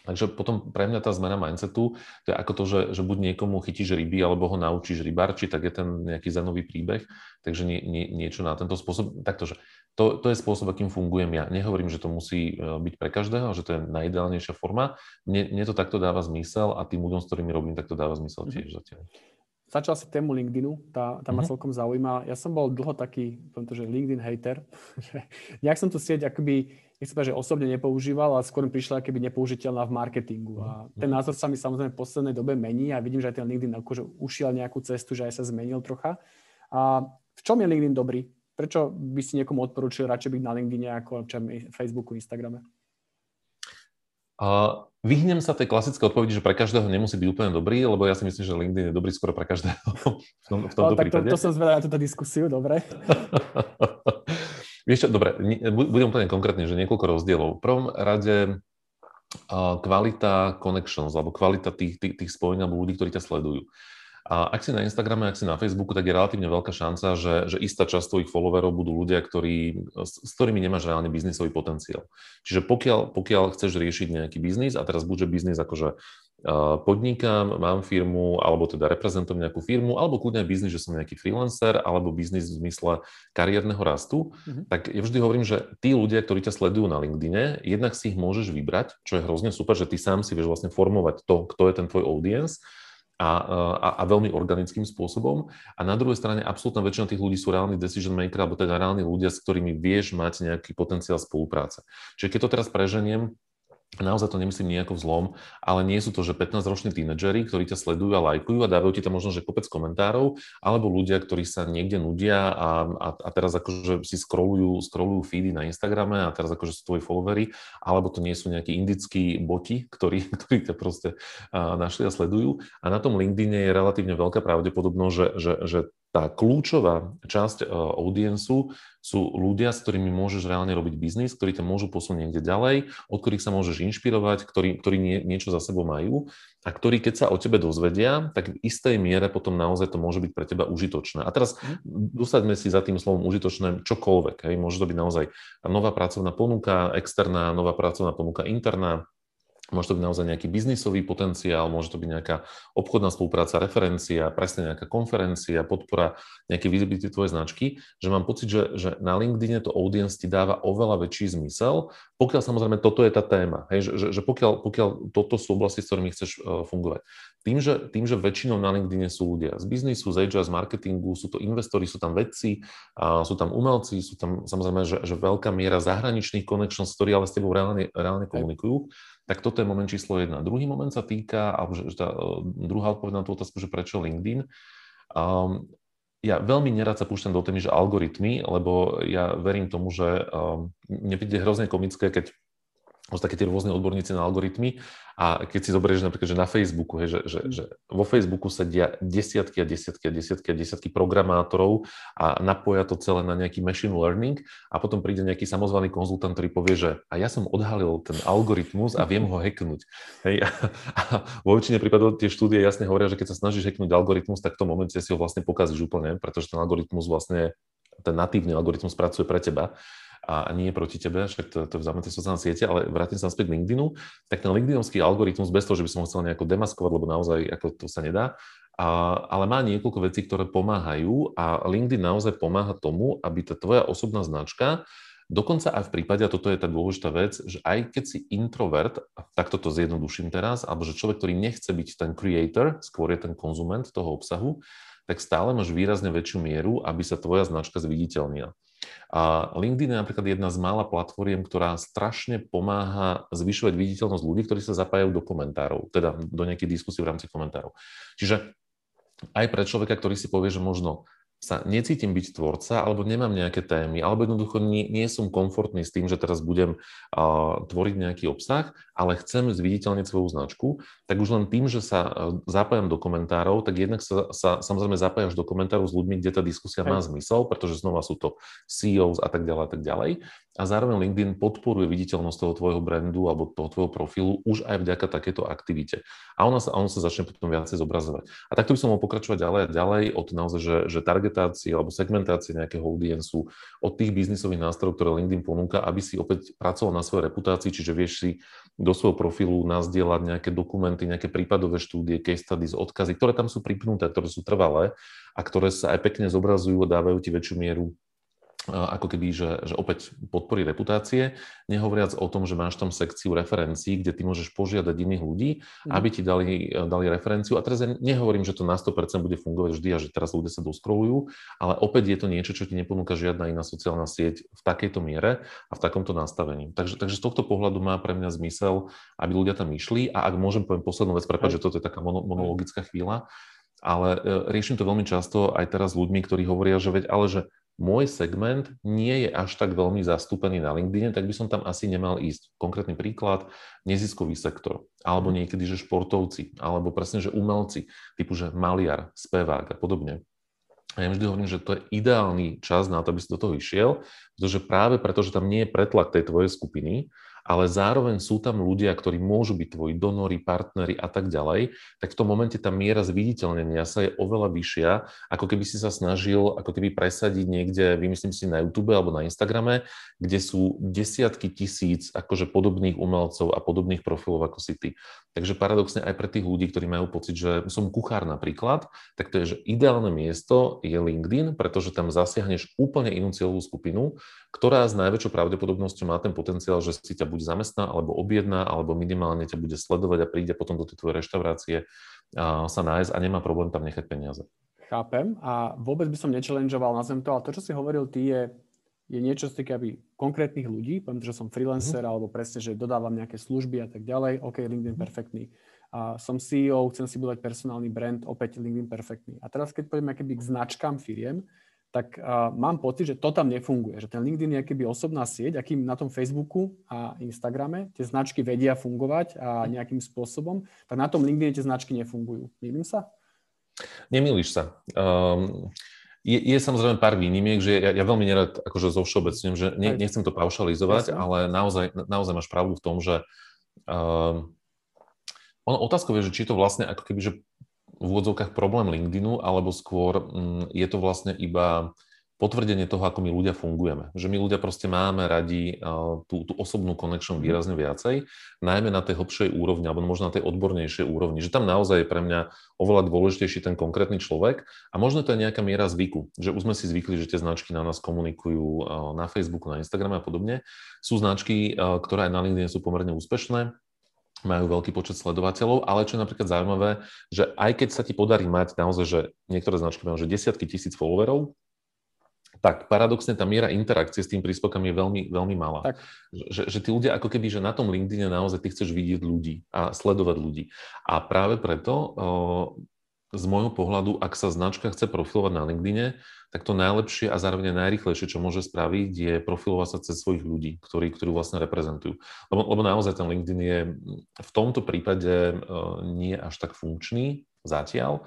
Takže potom pre mňa tá zmena mindsetu, to je ako to, že, že buď niekomu chytíš ryby, alebo ho naučíš rybárčiť, tak je ten nejaký zanový príbeh, takže nie, nie, niečo na tento spôsob. Taktože to, to je spôsob, akým fungujem ja. Nehovorím, že to musí byť pre každého, že to je najideálnejšia forma. Mne, mne to takto dáva zmysel a tým ľuďom, s ktorými robím, tak to dáva zmysel tiež mm-hmm. zatiaľ. Začal si tému LinkedInu, tá, tá ma mm-hmm. celkom zaujíma. Ja som bol dlho taký, poviem to, že LinkedIn hater. Nejak som tu sieť akoby... nech sa že osobne nepoužíval, ale skôr mi prišla akoby nepoužiteľná v marketingu. A ten názor sa mi samozrejme v poslednej dobe mení a vidím, že aj ten LinkedIn akože ušiel nejakú cestu, že aj sa zmenil trocha. A v čom je LinkedIn dobrý? Prečo by si niekomu odporúčil radšej byť na LinkedIne ako na Facebooku, Instagrame? A vyhnem sa tej klasické odpovedi, že pre každého nemusí byť úplne dobrý, lebo ja si myslím, že LinkedIn je dobrý skoro pre každého v, tom, v tomto no, tak prípade. To, to som zvedal na túto diskusiu, dobre. Vieš čo, dobre, budem úplne konkrétny, že niekoľko rozdielov. V prvom rade kvalita connections, alebo kvalita tých, tých, tých spojení, alebo ľudí, ktorí ťa sledujú. A ak si na Instagrame, ak si na Facebooku, tak je relatívne veľká šanca, že, že istá časť tvojich followerov budú ľudia, ktorí, s ktorými nemáš reálne biznisový potenciál. Čiže pokiaľ, pokiaľ chceš riešiť nejaký biznis, a teraz buďže biznis akože podnikám, mám firmu, alebo teda reprezentujem nejakú firmu, alebo kľudne aj biznis, že som nejaký freelancer, alebo biznis v zmysle kariérneho rastu, mm-hmm. tak ja vždy hovorím, že tí ľudia, ktorí ťa sledujú na LinkedIne, jednak si ich môžeš vybrať, čo je hrozne super, že ty sám si vieš vlastne formovať to, kto je ten tvoj audience, A, a, a veľmi organickým spôsobom. A na druhej strane absolútna väčšina tých ľudí sú reálni decision maker, alebo teda reálni ľudia, s ktorými vieš mať nejaký potenciál spolupráce. Čiže keď to teraz preženiem, naozaj to nemyslím nejako vzlom, ale nie sú to, že pätnásťroční tínedžeri, ktorí ťa sledujú a lajkujú a dávajú ti tam možno, že kopec komentárov, alebo ľudia, ktorí sa niekde nudia a, a, a teraz akože si scrollujú, scrollujú feedy na Instagrame a teraz akože sú tvoji followery, alebo to nie sú nejakí indickí boti, ktorí, ktorí ťa proste našli a sledujú. A na tom LinkedIne je relatívne veľká pravdepodobnosť, že, že, že tá kľúčová časť uh, audiencu sú ľudia, s ktorými môžeš reálne robiť biznis, ktorí ťa môžu posunúť niekde ďalej, od ktorých sa môžeš inšpirovať, ktorí, ktorí nie, niečo za sebou majú a ktorí, keď sa o tebe dozvedia, tak v istej miere potom naozaj to môže byť pre teba užitočné. A teraz dosaďme si za tým slovom užitočné čokoľvek. Hej. Môže to byť naozaj nová pracovná ponuka, externá, nová pracovná ponuka interná, môže to byť naozaj nejaký biznisový potenciál, môže to byť nejaká obchodná spolupráca, referencia, presne nejaká konferencia, podpora nejaké visibility tvojej značky, že mám pocit, že, že na LinkedIne to audience ti dáva oveľa väčší zmysel, pokiaľ samozrejme toto je tá téma, hej, že, že, že pokiaľ, pokiaľ toto sú oblasti, s ktorými chceš uh, fungovať. Tým že, tým, že väčšinou na LinkedIne sú ľudia z biznisu, z há er, z marketingu, sú to investori, sú tam vedci, uh, sú tam umelci, sú tam samozrejme, že, že veľká miera zahraničných connections, ktorí ale s tebou reálne, reálne komunikujú. Tak toto je moment číslo jedna. Druhý moment sa týka, alebo že tá druhá odpoveď na tú otázku, že prečo LinkedIn. Um, ja veľmi nerad sa púšťam do témy, že algoritmy, lebo ja verím tomu, že um, mne príde hrozne komické, keď sú také tie rôzne odborníci na algoritmy a keď si zoberieš napríklad, že na Facebooku, hej, že, že, že vo Facebooku sedia desiatky a desiatky a desiatky a desiatky programátorov a napoja to celé na nejaký machine learning a potom príde nejaký samozvaný konzultant, ktorý povie, že a ja som odhalil ten algoritmus a viem ho hacknúť. Hej, a, a vo väčšine prípadov tie štúdie jasne hovoria, že keď sa snažíš hacknúť algoritmus, tak v tom momente si ho vlastne pokazíš úplne, pretože ten algoritmus vlastne, ten natívny algoritmus pracuje pre teba. a nie proti tebe, však to, to vzáme tie sociálne siete, ale vrátim sa späť k LinkedInu, tak ten LinkedInovský algoritmus, bez toho, že by som ho chcel nejako demaskovať, lebo naozaj ako to sa nedá, a, ale má niekoľko vecí, ktoré pomáhajú a LinkedIn naozaj pomáha tomu, aby tá tvoja osobná značka, dokonca aj v prípade, a toto je tá dôležitá vec, že aj keď si introvert, tak toto zjednoduším teraz, alebo že človek, ktorý nechce byť ten creator, skôr je ten konzument toho obsahu, tak stále máš výrazne väčšiu mieru, aby sa tvoja značka zviditeľnila. A LinkedIn je napríklad jedna z mála platformiem, ktorá strašne pomáha zvyšovať viditeľnosť ľudí, ktorí sa zapájajú do komentárov, teda do nejakej diskusie v rámci komentárov. Čiže aj pre človeka, ktorý si povie, že možno sa necítim byť tvorca, alebo nemám nejaké témy, alebo jednoducho nie, nie som komfortný s tým, že teraz budem uh, tvoriť nejaký obsah, ale chcem zviditeľniť svoju značku, tak už len tým, že sa zapájam do komentárov, tak jednak sa, sa samozrejme zapájaš do komentárov s ľuďmi, kde tá diskusia má zmysel, pretože znova sú to C E Os a tak ďalej a tak ďalej. A zároveň LinkedIn podporuje viditeľnosť toho tvojho brandu alebo toho tvojho profilu už aj vďaka takéto aktivite. A ono sa, ono sa začne potom viacej zobrazovať. A takto by som mohol pokračovať ďalej a ďalej od naozaj, že, že targetácie alebo segmentácie nejakého audiencu, od tých biznisových nástrojov, ktoré LinkedIn ponúka, aby si opäť pracoval na svojej reputácii, čiže vieš si do svojho profilu nazdieľať nejaké dokumenty, nejaké prípadové štúdie, case studies, odkazy, ktoré tam sú pripnuté, ktoré sú trvalé a ktoré sa aj pekne zobrazujú a dávajú ti väčšiu mieru ako keby, že, že opäť podporí reputácie, nehovoriac o tom, že máš tam sekciu referencií, kde ty môžeš požiadať iných ľudí, aby ti dali, dali referenciu. A teraz ja nehovorím, že to na sto percent bude fungovať vždy a že teraz ľudia sa doskrolujú, ale opäť je to niečo, čo ti neponúka žiadna iná sociálna sieť v takejto miere a v takomto nastavení. Takže, takže z tohto pohľadu má pre mňa zmysel, aby ľudia tam išli. A ak môžem, poviem poslednú vec, prepáč, že toto je taká monologická chvíľa, ale riešim to veľmi často aj teraz s ľuďmi, ktorí hovoria, že veď, ale že môj segment nie je až tak veľmi zastúpený na LinkedIne, tak by som tam asi nemal ísť. Konkrétny príklad, neziskový sektor, alebo niekedy, že športovci, alebo presne, že umelci, typu, že maliar, spevák a podobne. A ja vždy hovorím, že to je ideálny čas na to, aby si do toho išiel, pretože práve preto, že tam nie je pretlak tej tvojej skupiny, ale zároveň sú tam ľudia, ktorí môžu byť tvoji donori, partneri a tak ďalej, tak v tom momente tá miera zviditeľnenia sa je oveľa vyššia, ako keby si sa snažil ako keby presadiť niekde, vymyslím si, na YouTube alebo na Instagrame, kde sú desiatky tisíc akože podobných umelcov a podobných profilov ako si ty. Takže paradoxne aj pre tých ľudí, ktorí majú pocit, že som kuchár napríklad, tak to je, že ideálne miesto je LinkedIn, pretože tam zasiahneš úplne inú cieľovú skupinu, ktorá s najväčšou pravdepodobnosťou má ten potenciál, že si ťa buď zamestná, alebo objedná, alebo minimálne ťa bude sledovať a príde potom do tej tvojej reštaurácie a sa nájsť a nemá problém tam nechať peniaze. Chápem a vôbec by som nechallengeoval na zem to, ale to, čo si hovoril ty, je, je niečo z tých konkrétnych ľudí, pretože som freelancer, mm-hmm. alebo presne, že dodávam nejaké služby a tak ďalej, OK, LinkedIn perfektný. A som C E O, chcem si budovať personálny brand, opäť LinkedIn perfektný. A teraz, keď poďme akéby k značkám firiem, tak uh, mám pocit, že to tam nefunguje. Že ten LinkedIn je akýby osobná sieť, akým na tom Facebooku a Instagrame tie značky vedia fungovať a nejakým spôsobom, tak na tom LinkedIn tie značky nefungujú. Mýlim sa? Nemýliš sa. Um... Je, je samozrejme pár výnimiek, že ja, ja veľmi nerad akože zo všeobecňujem, že ne, nechcem to paušalizovať, ale naozaj, naozaj máš pravdu v tom, že um, ono otázkou je, že či to vlastne ako keby, že v úvodzovkách problém LinkedInu, alebo skôr um, je to vlastne iba potvrdenie toho, ako my ľudia fungujeme. Že my ľudia proste máme radi uh, tú, tú osobnú connection výrazne viacej, najmä na tej hlbšej úrovni, alebo možno na tej odbornejšej úrovni. Že tam naozaj je pre mňa oveľa dôležitejší ten konkrétny človek a možno to je nejaká miera zvyku, že už sme si zvykli, že tie značky na nás komunikujú na Facebooku, na Instagrame a podobne. Sú značky, ktoré aj na LinkedIn sú pomerne úspešné, majú veľký počet sledovateľov, ale čo je napríklad zaujímavé, že aj keď sa ti podarí mať naozaj, že niektoré značky majú že desiatky tisíc followerov, tak paradoxne tá miera interakcie s tým príspevkom je veľmi, veľmi malá. Tak. Že, že tí ľudia ako keby, že na tom LinkedIne naozaj ty chceš vidieť ľudí a sledovať ľudí. A práve preto z môjho pohľadu, ak sa značka chce profilovať na LinkedIne, tak to najlepšie a zároveň najrýchlejšie, čo môže spraviť, je profilovať sa cez svojich ľudí, ktorí, ktorí vlastne reprezentujú. Lebo, lebo naozaj ten LinkedIn je v tomto prípade nie až tak funkčný zatiaľ.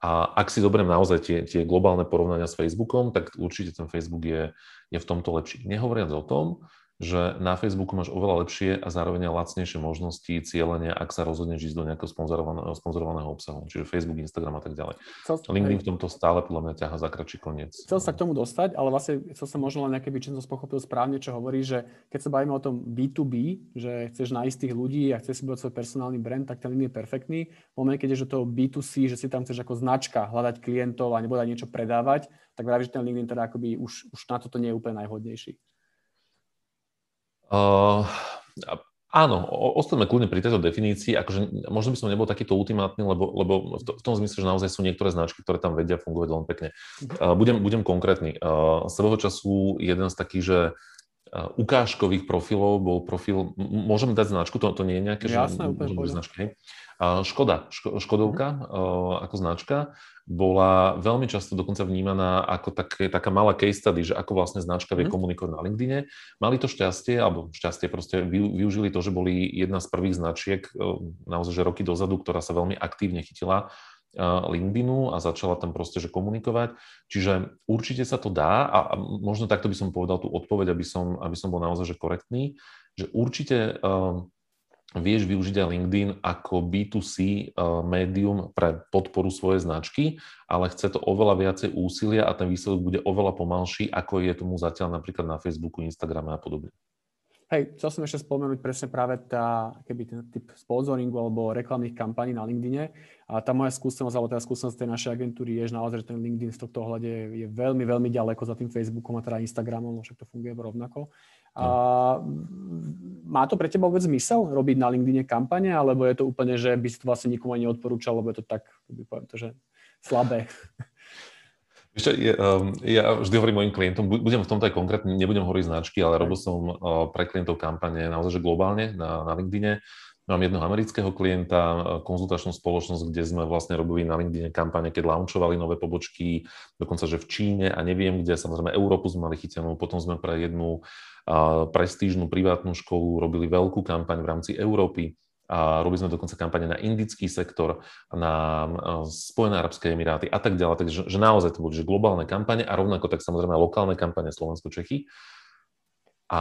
A ak si zoberiem naozaj tie, tie globálne porovnania s Facebookom, tak určite ten Facebook je, je v tomto lepší. Nehovoriac o tom, že na Facebooku máš oveľa lepšie a zároveň lacnejšie možnosti cieľenia, ak sa rozhodneš ísť do nejakého sponzorovaného, sponzorovaného obsahu, čiže Facebook, Instagram a tak ďalej. Chcel... LinkedIn v tomto stále podľa mňa ťaha za kratší koniec. Chcel sa k tomu dostať, ale vlastne chcel som možno len nejaké vyčinnosť pochopil správne, čo hovorí, že keď sa bavíme o tom bí tú bí, že chceš nájsť tých ľudí a chceš si budovať svoj personálny brand, tak ten LinkedIn je perfektný. V momente, keď je to bí tú sí, že si tam chceš ako značka hľadať klientov a nebodaj niečo predávať, tak vravíš, že ten LinkedIn teda akoby už, už na toto nie je úplne najhodnejší. Uh, áno, ostaňme kľudne pri tejto definícii, akože možno by som nebol takýto ultimátny, lebo, lebo v tom zmysle, že naozaj sú niektoré značky, ktoré tam vedia fungovať veľmi pekne. Uh, budem, budem konkrétny. Uh, svojho času jeden z takých, že uh, ukážkových profilov bol profil, m- môžem dať značku, to, to nie je nejaké, Jasné, že môžem dať značky. Uh, Škoda, ško, Škodovka uh, ako značka bola veľmi často dokonca vnímaná ako také, taká malá case study, že ako vlastne značka vie komunikovať na LinkedIne. Mali to šťastie, alebo šťastie proste využili to, že boli jedna z prvých značiek naozaj že roky dozadu, ktorá sa veľmi aktívne chytila LinkedInu a začala tam proste, že komunikovať. Čiže určite sa to dá a možno takto by som povedal tú odpoveď, aby som, aby som bol naozaj že korektný, že určite vieš využiť aj LinkedIn ako bí tú sí médium pre podporu svojej značky, ale chce to oveľa viacej úsilia a ten výsledok bude oveľa pomalší, ako je tomu zatiaľ napríklad na Facebooku, Instagrame a podobne. Hej, chcel som ešte spomenúť presne práve tá, keby ten typ sponzoringu alebo reklamných kampaní na LinkedIne. A tá moja skúsenosť, alebo tá skúsenosť tej našej agentúry je, že naozaj ten LinkedIn v tohto ohľade je veľmi, veľmi ďaleko za tým Facebookom a teda Instagramom, no však to funguje rovnako. A má to pre teba vôbec zmysel robiť na LinkedIne kampane, alebo je to úplne, že by si to vlastne nikomu ani neodporúčal, lebo je to tak, by poviem to, že slabé? Ešte, ja vždy hovorím mojim klientom, budem v tomto aj konkrétne, nebudem hovoriť značky, ale robil som pre klientov kampane naozaj, že globálne na, na LinkedIne. Mám jednoho amerického klienta, konzultačnú spoločnosť, kde sme vlastne robili na LinkedIn kampane, keď launchovali nové pobočky, dokonca že v Číne a neviem kde, samozrejme Európu sme mali chytenú, potom sme pre jednu uh, prestížnu privátnu školu robili veľkú kampaň v rámci Európy. A robili sme dokonca kampane na indický sektor, na Spojené arabské emiráty a tak ďalej. Takže že naozaj to boli že globálne kampane a rovnako tak samozrejme lokálne kampane Slovensko-Čechy. A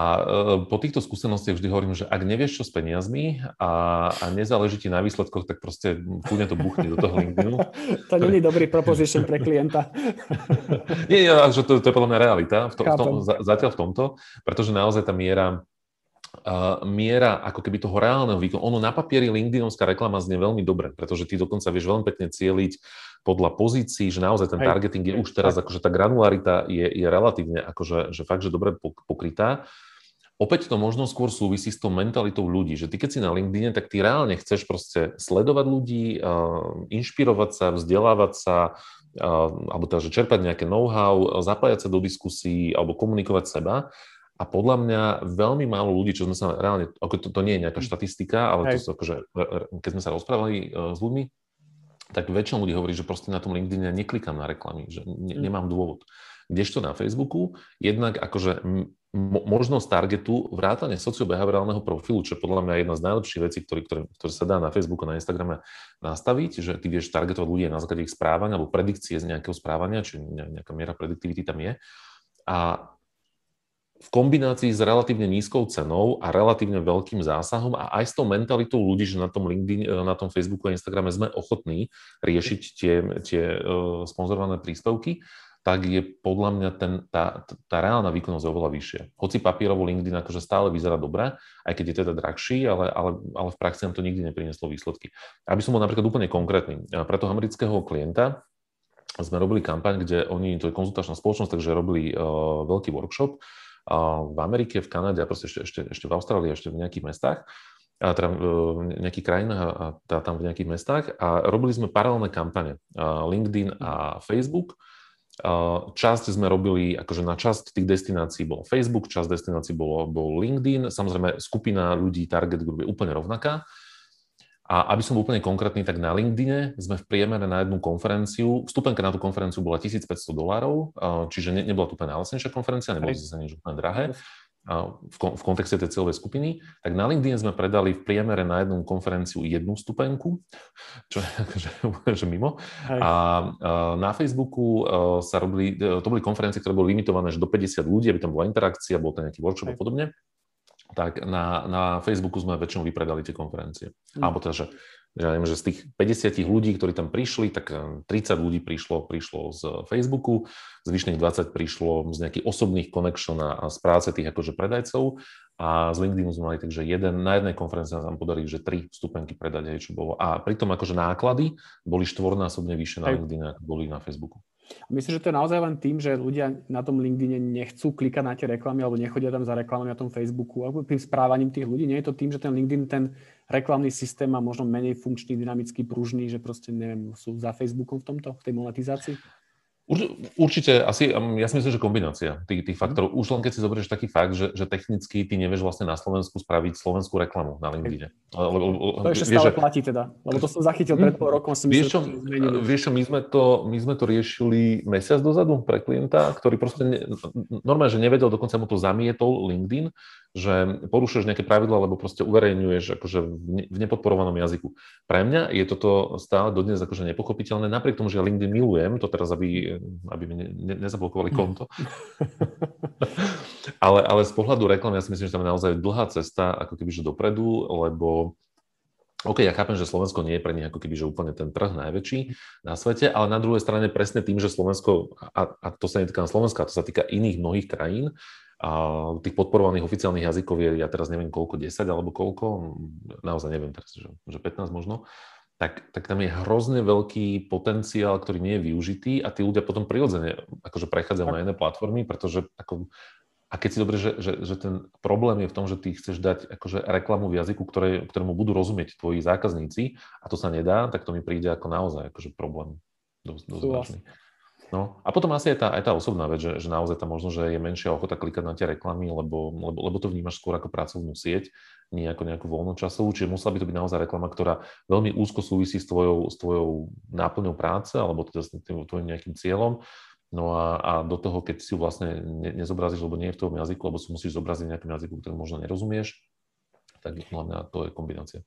po týchto skúsenostiach vždy hovorím, že ak nevieš čo s peniazmi a, a nezáleží ti na výsledkoch, tak proste kľudne to buchni do toho LinkedInu. To nie je dobrý proposition pre klienta. Nie, ja, že to, to je podľa mňa realita, v to, v tom, zatiaľ v tomto, pretože naozaj tá miera Uh, miera ako keby toho reálneho výkonu. Ono na papieri LinkedInovská reklama znie veľmi dobre, pretože ty dokonca vieš veľmi pekne cieliť podľa pozícií, že naozaj ten targeting je už teraz, akože tá granularita je, je relatívne akože že fakt, že dobre pokrytá. Opäť to možno skôr súvisí s tou mentalitou ľudí, že ty keď si na LinkedIne, tak ty reálne chceš proste sledovať ľudí, uh, inšpirovať sa, vzdelávať sa, uh, alebo teda, že čerpať nejaké know-how, zapájať sa do diskusí alebo komunikovať seba. A podľa mňa veľmi málo ľudí, čo sme sa reálne, to, to nie je nejaká štatistika, ale to sú akože, keď sme sa rozprávali s ľuďmi, tak väčšina ľudí hovorí, že proste na tom LinkedIne neklikám na reklamy, že ne, nemám dôvod. Kdežto na Facebooku, jednak akože mo- možnosť targetu, vrátane sociobehaviorálneho profilu, čo je podľa mňa jedna z najlepších vecí, ktoré, ktoré, ktoré sa dá na Facebooku, na Instagrame nastaviť, že ty vieš targetovať ľudí na základe ich správania alebo predikcie z nejakého správania, či nejaká miera prediktivity tam je. A v kombinácii s relatívne nízkou cenou a relatívne veľkým zásahom a aj s tou mentalitou ľudí, že na tom LinkedIn, na tom Facebooku a Instagrame sme ochotní riešiť tie, tie uh, sponzorované príspevky, tak je podľa mňa ten, tá, tá reálna výkonnosť oveľa vyššia. Hoci papierovo LinkedIn akože stále vyzerá dobre, aj keď je teda drahší, ale, ale, ale v praxi nám to nikdy neprinieslo výsledky. Aby som bol napríklad úplne konkrétny, pre toho amerického klienta sme robili kampaň, kde oni, to je konzultačná spoločnosť, takže robili uh, veľký workshop v Amerike, v Kanade a proste ešte, ešte, ešte v Austrálii, ešte v nejakých mestách, a teda v nejakých krajinách a tam v nejakých mestách a robili sme paralelné kampane LinkedIn a Facebook. Časť sme robili, akože na časť tých destinácií bol Facebook, časť destinácií bol, bol LinkedIn, samozrejme skupina ľudí, target group je úplne rovnaká. A aby som bol úplne konkrétny, tak na LinkedIne sme v priemere na jednu konferenciu, vstupenka na tú konferenciu bola tisícpäťsto dolárov, čiže ne, nebola to úplne najlacnejšia konferencia, nebolo to zase nič úplne drahé v, v kontexte tej cieľovej skupiny. Tak na LinkedIne sme predali v priemere na jednu konferenciu jednu vstupenku, čo je že, že mimo. A na Facebooku sa robili, to boli konferencie, ktoré boli limitované, že do päťdesiat ľudí, aby tam bola interakcia, bol tam nejaký workshop a podobne. tak na, na Facebooku sme väčšinou vypredali tie konferencie. Mm. Alebo teda, že, ja neviem, že z tých päťdesiat ľudí, ktorí tam prišli, tak tridsať ľudí prišlo, prišlo z Facebooku, zvyšných dvadsať prišlo z nejakých osobných connection a z práce tých akože predajcov a z LinkedInu sme mali takže jeden, na jednej konferencii nám podarí, že tri vstupenky predať, aj čo bolo. A pritom akože náklady boli štvornásobne vyššie na LinkedIne, ako boli na Facebooku. Myslím, že to je naozaj len tým, že ľudia na tom LinkedIne nechcú klikať na tie reklamy alebo nechodia tam za reklamami na tom Facebooku alebo tým správaním tých ľudí. Nie je to tým, že ten LinkedIn, ten reklamný systém má možno menej funkčný, dynamický, pružný, že proste neviem, sú za Facebookom v tomto, v tej monetizácii? Určite, asi, ja si myslím, že kombinácia tých, tých faktorov. Už len keď si zoberieš taký fakt, že, že technicky ty nevieš vlastne na Slovensku spraviť slovenskú reklamu na LinkedIne. To ešte stále vieš, platí teda, lebo to som zachytil pred pol rokom. Som vieš, čo, vieš čo, my sme, to, my sme to riešili mesiac dozadu pre klienta, ktorý proste ne, normálne, že nevedel, dokonca mu to zamietol LinkedIn, že porušuješ nejaké pravidla, lebo proste uverejňuješ akože v nepodporovanom jazyku. Pre mňa je toto stále dodnes akože nepochopiteľné, napriek tomu, že ja LinkedIn milujem, to teraz, aby, aby mi ne, ne, nezablokovali konto. ale, ale z pohľadu reklam, ja si myslím, že tam je naozaj dlhá cesta, ako kebyže dopredu, lebo OK, ja chápem, že Slovensko nie je pre nich ako keby, že úplne ten trh najväčší na svete, ale na druhej strane presne tým, že Slovensko, a, a to sa netýka Slovenska, to sa týka iných mnohých krajín, a tých podporovaných oficiálnych jazykov je, ja teraz neviem koľko, desať alebo koľko, naozaj neviem teraz, že, že pätnásť možno, tak, tak tam je hrozne veľký potenciál, ktorý nie je využitý a tí ľudia potom prirodzene akože prechádzajú na iné platformy, pretože ako, a keď si dobre, že, že, že ten problém je v tom, že ty chceš dať akože reklamu v jazyku, ktoré, ktorému budú rozumieť tvoji zákazníci a to sa nedá, tak to mi príde ako naozaj akože problém dosť značný. No a potom asi aj tá, aj tá osobná vec, že, že naozaj tam možno, že je menšia ochota klikať na tie reklamy, lebo, lebo, lebo to vnímaš skôr ako pracovnú sieť, nie ako nejakú voľnočasovú, čiže musela by to byť naozaj reklama, ktorá veľmi úzko súvisí s tvojou, s tvojou náplňou práce alebo teda s tým, tvojim nejakým cieľom. No a, a do toho, keď si ju vlastne ne, nezobrazíš, lebo nie je v tvojom jazyku, alebo si musíš zobraziť v nejakom jazyku, ktorý možno nerozumieš, tak hlavne to je kombinácia.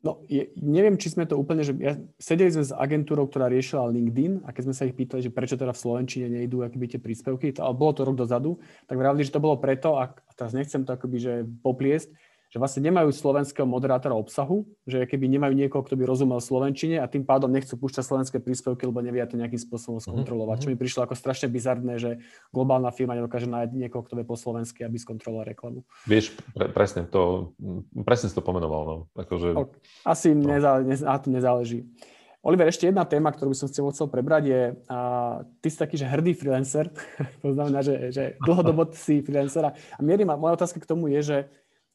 No, je, neviem, či sme to úplne, že ja, sedeli sme s agentúrou, ktorá riešila LinkedIn a keď sme sa ich pýtali, že prečo teda v slovenčine nejdú akoby tie príspevky, to, ale bolo to rok dozadu, tak vravili, že to bolo preto, a teraz nechcem to akoby, že popliesť, že vlastne nemajú slovenského moderátora obsahu, že keby nemajú niekoho, kto by rozumel slovenčine a tým pádom nechcú púšťať slovenské príspevky, lebo nevia to nejakým spôsobom skontrolovať, čo mi prišlo ako strašne bizarné, že globálna firma nedokáže nájsť niekoho, kto vie po slovensky, aby skontroloval reklamu. Vieš, pre, presne to, presne si to pomenoval, no. Akože, asi no. Nezále, nez, na to nezáleží. Oliver, ešte jedna téma, ktorú by som s tebou chcel prebrať je, a ty si taký, že hrdý freelancer, to znamená, že, že dlhodobo si freelancer a mierim, a moja otázka k tomu je, že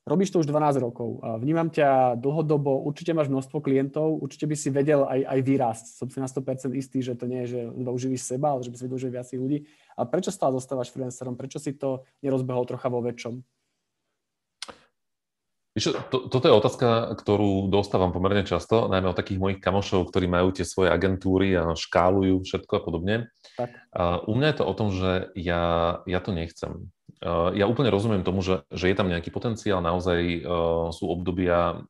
robíš to už dvanásť rokov, vnímam ťa dlhodobo, určite máš množstvo klientov, určite by si vedel aj, aj vyrásť, som si na sto percent istý, že to nie je, že uživíš seba, ale že by si vedel, že viac ľudí. A prečo stále zostávaš freelancerom? Prečo si to nerozbehol trocha vo väčšom? To, toto je otázka, ktorú dostávam pomerne často, najmä od takých mojich kamošov, ktorí majú tie svoje agentúry a škálujú všetko a podobne. Tak. A u mňa je to o tom, že ja, ja to nechcem. Ja úplne rozumiem tomu, že, že je tam nejaký potenciál, naozaj sú obdobia,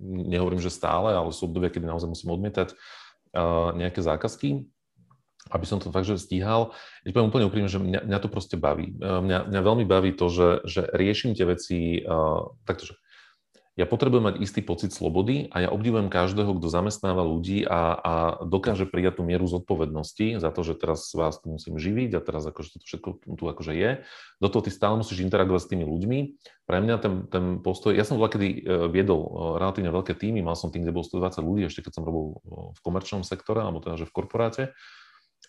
nehovorím, že stále, ale sú obdobia, kedy naozaj musím odmietať nejaké zákazky, aby som to fakt, že stíhal. Ja poviem úplne úprimne, že mňa, mňa to proste baví. Mňa, mňa veľmi baví to, že, že riešim tie veci uh, takto, že ja potrebujem mať istý pocit slobody a ja obdivujem každého, kto zamestnáva ľudí a, a dokáže prijať tú mieru zodpovednosti za to, že teraz vás tu musím živiť a teraz akože to všetko tu akože je. Do toho ty stále musíš interagovať s tými ľuďmi. Pre mňa ten, ten postoj, ja som voľakedy viedol relatívne veľké týmy, mal som tým, kde bolo stodvadsať ľudí, ešte keď som robil v komerčnom sektore, alebo teda, že v korporáte.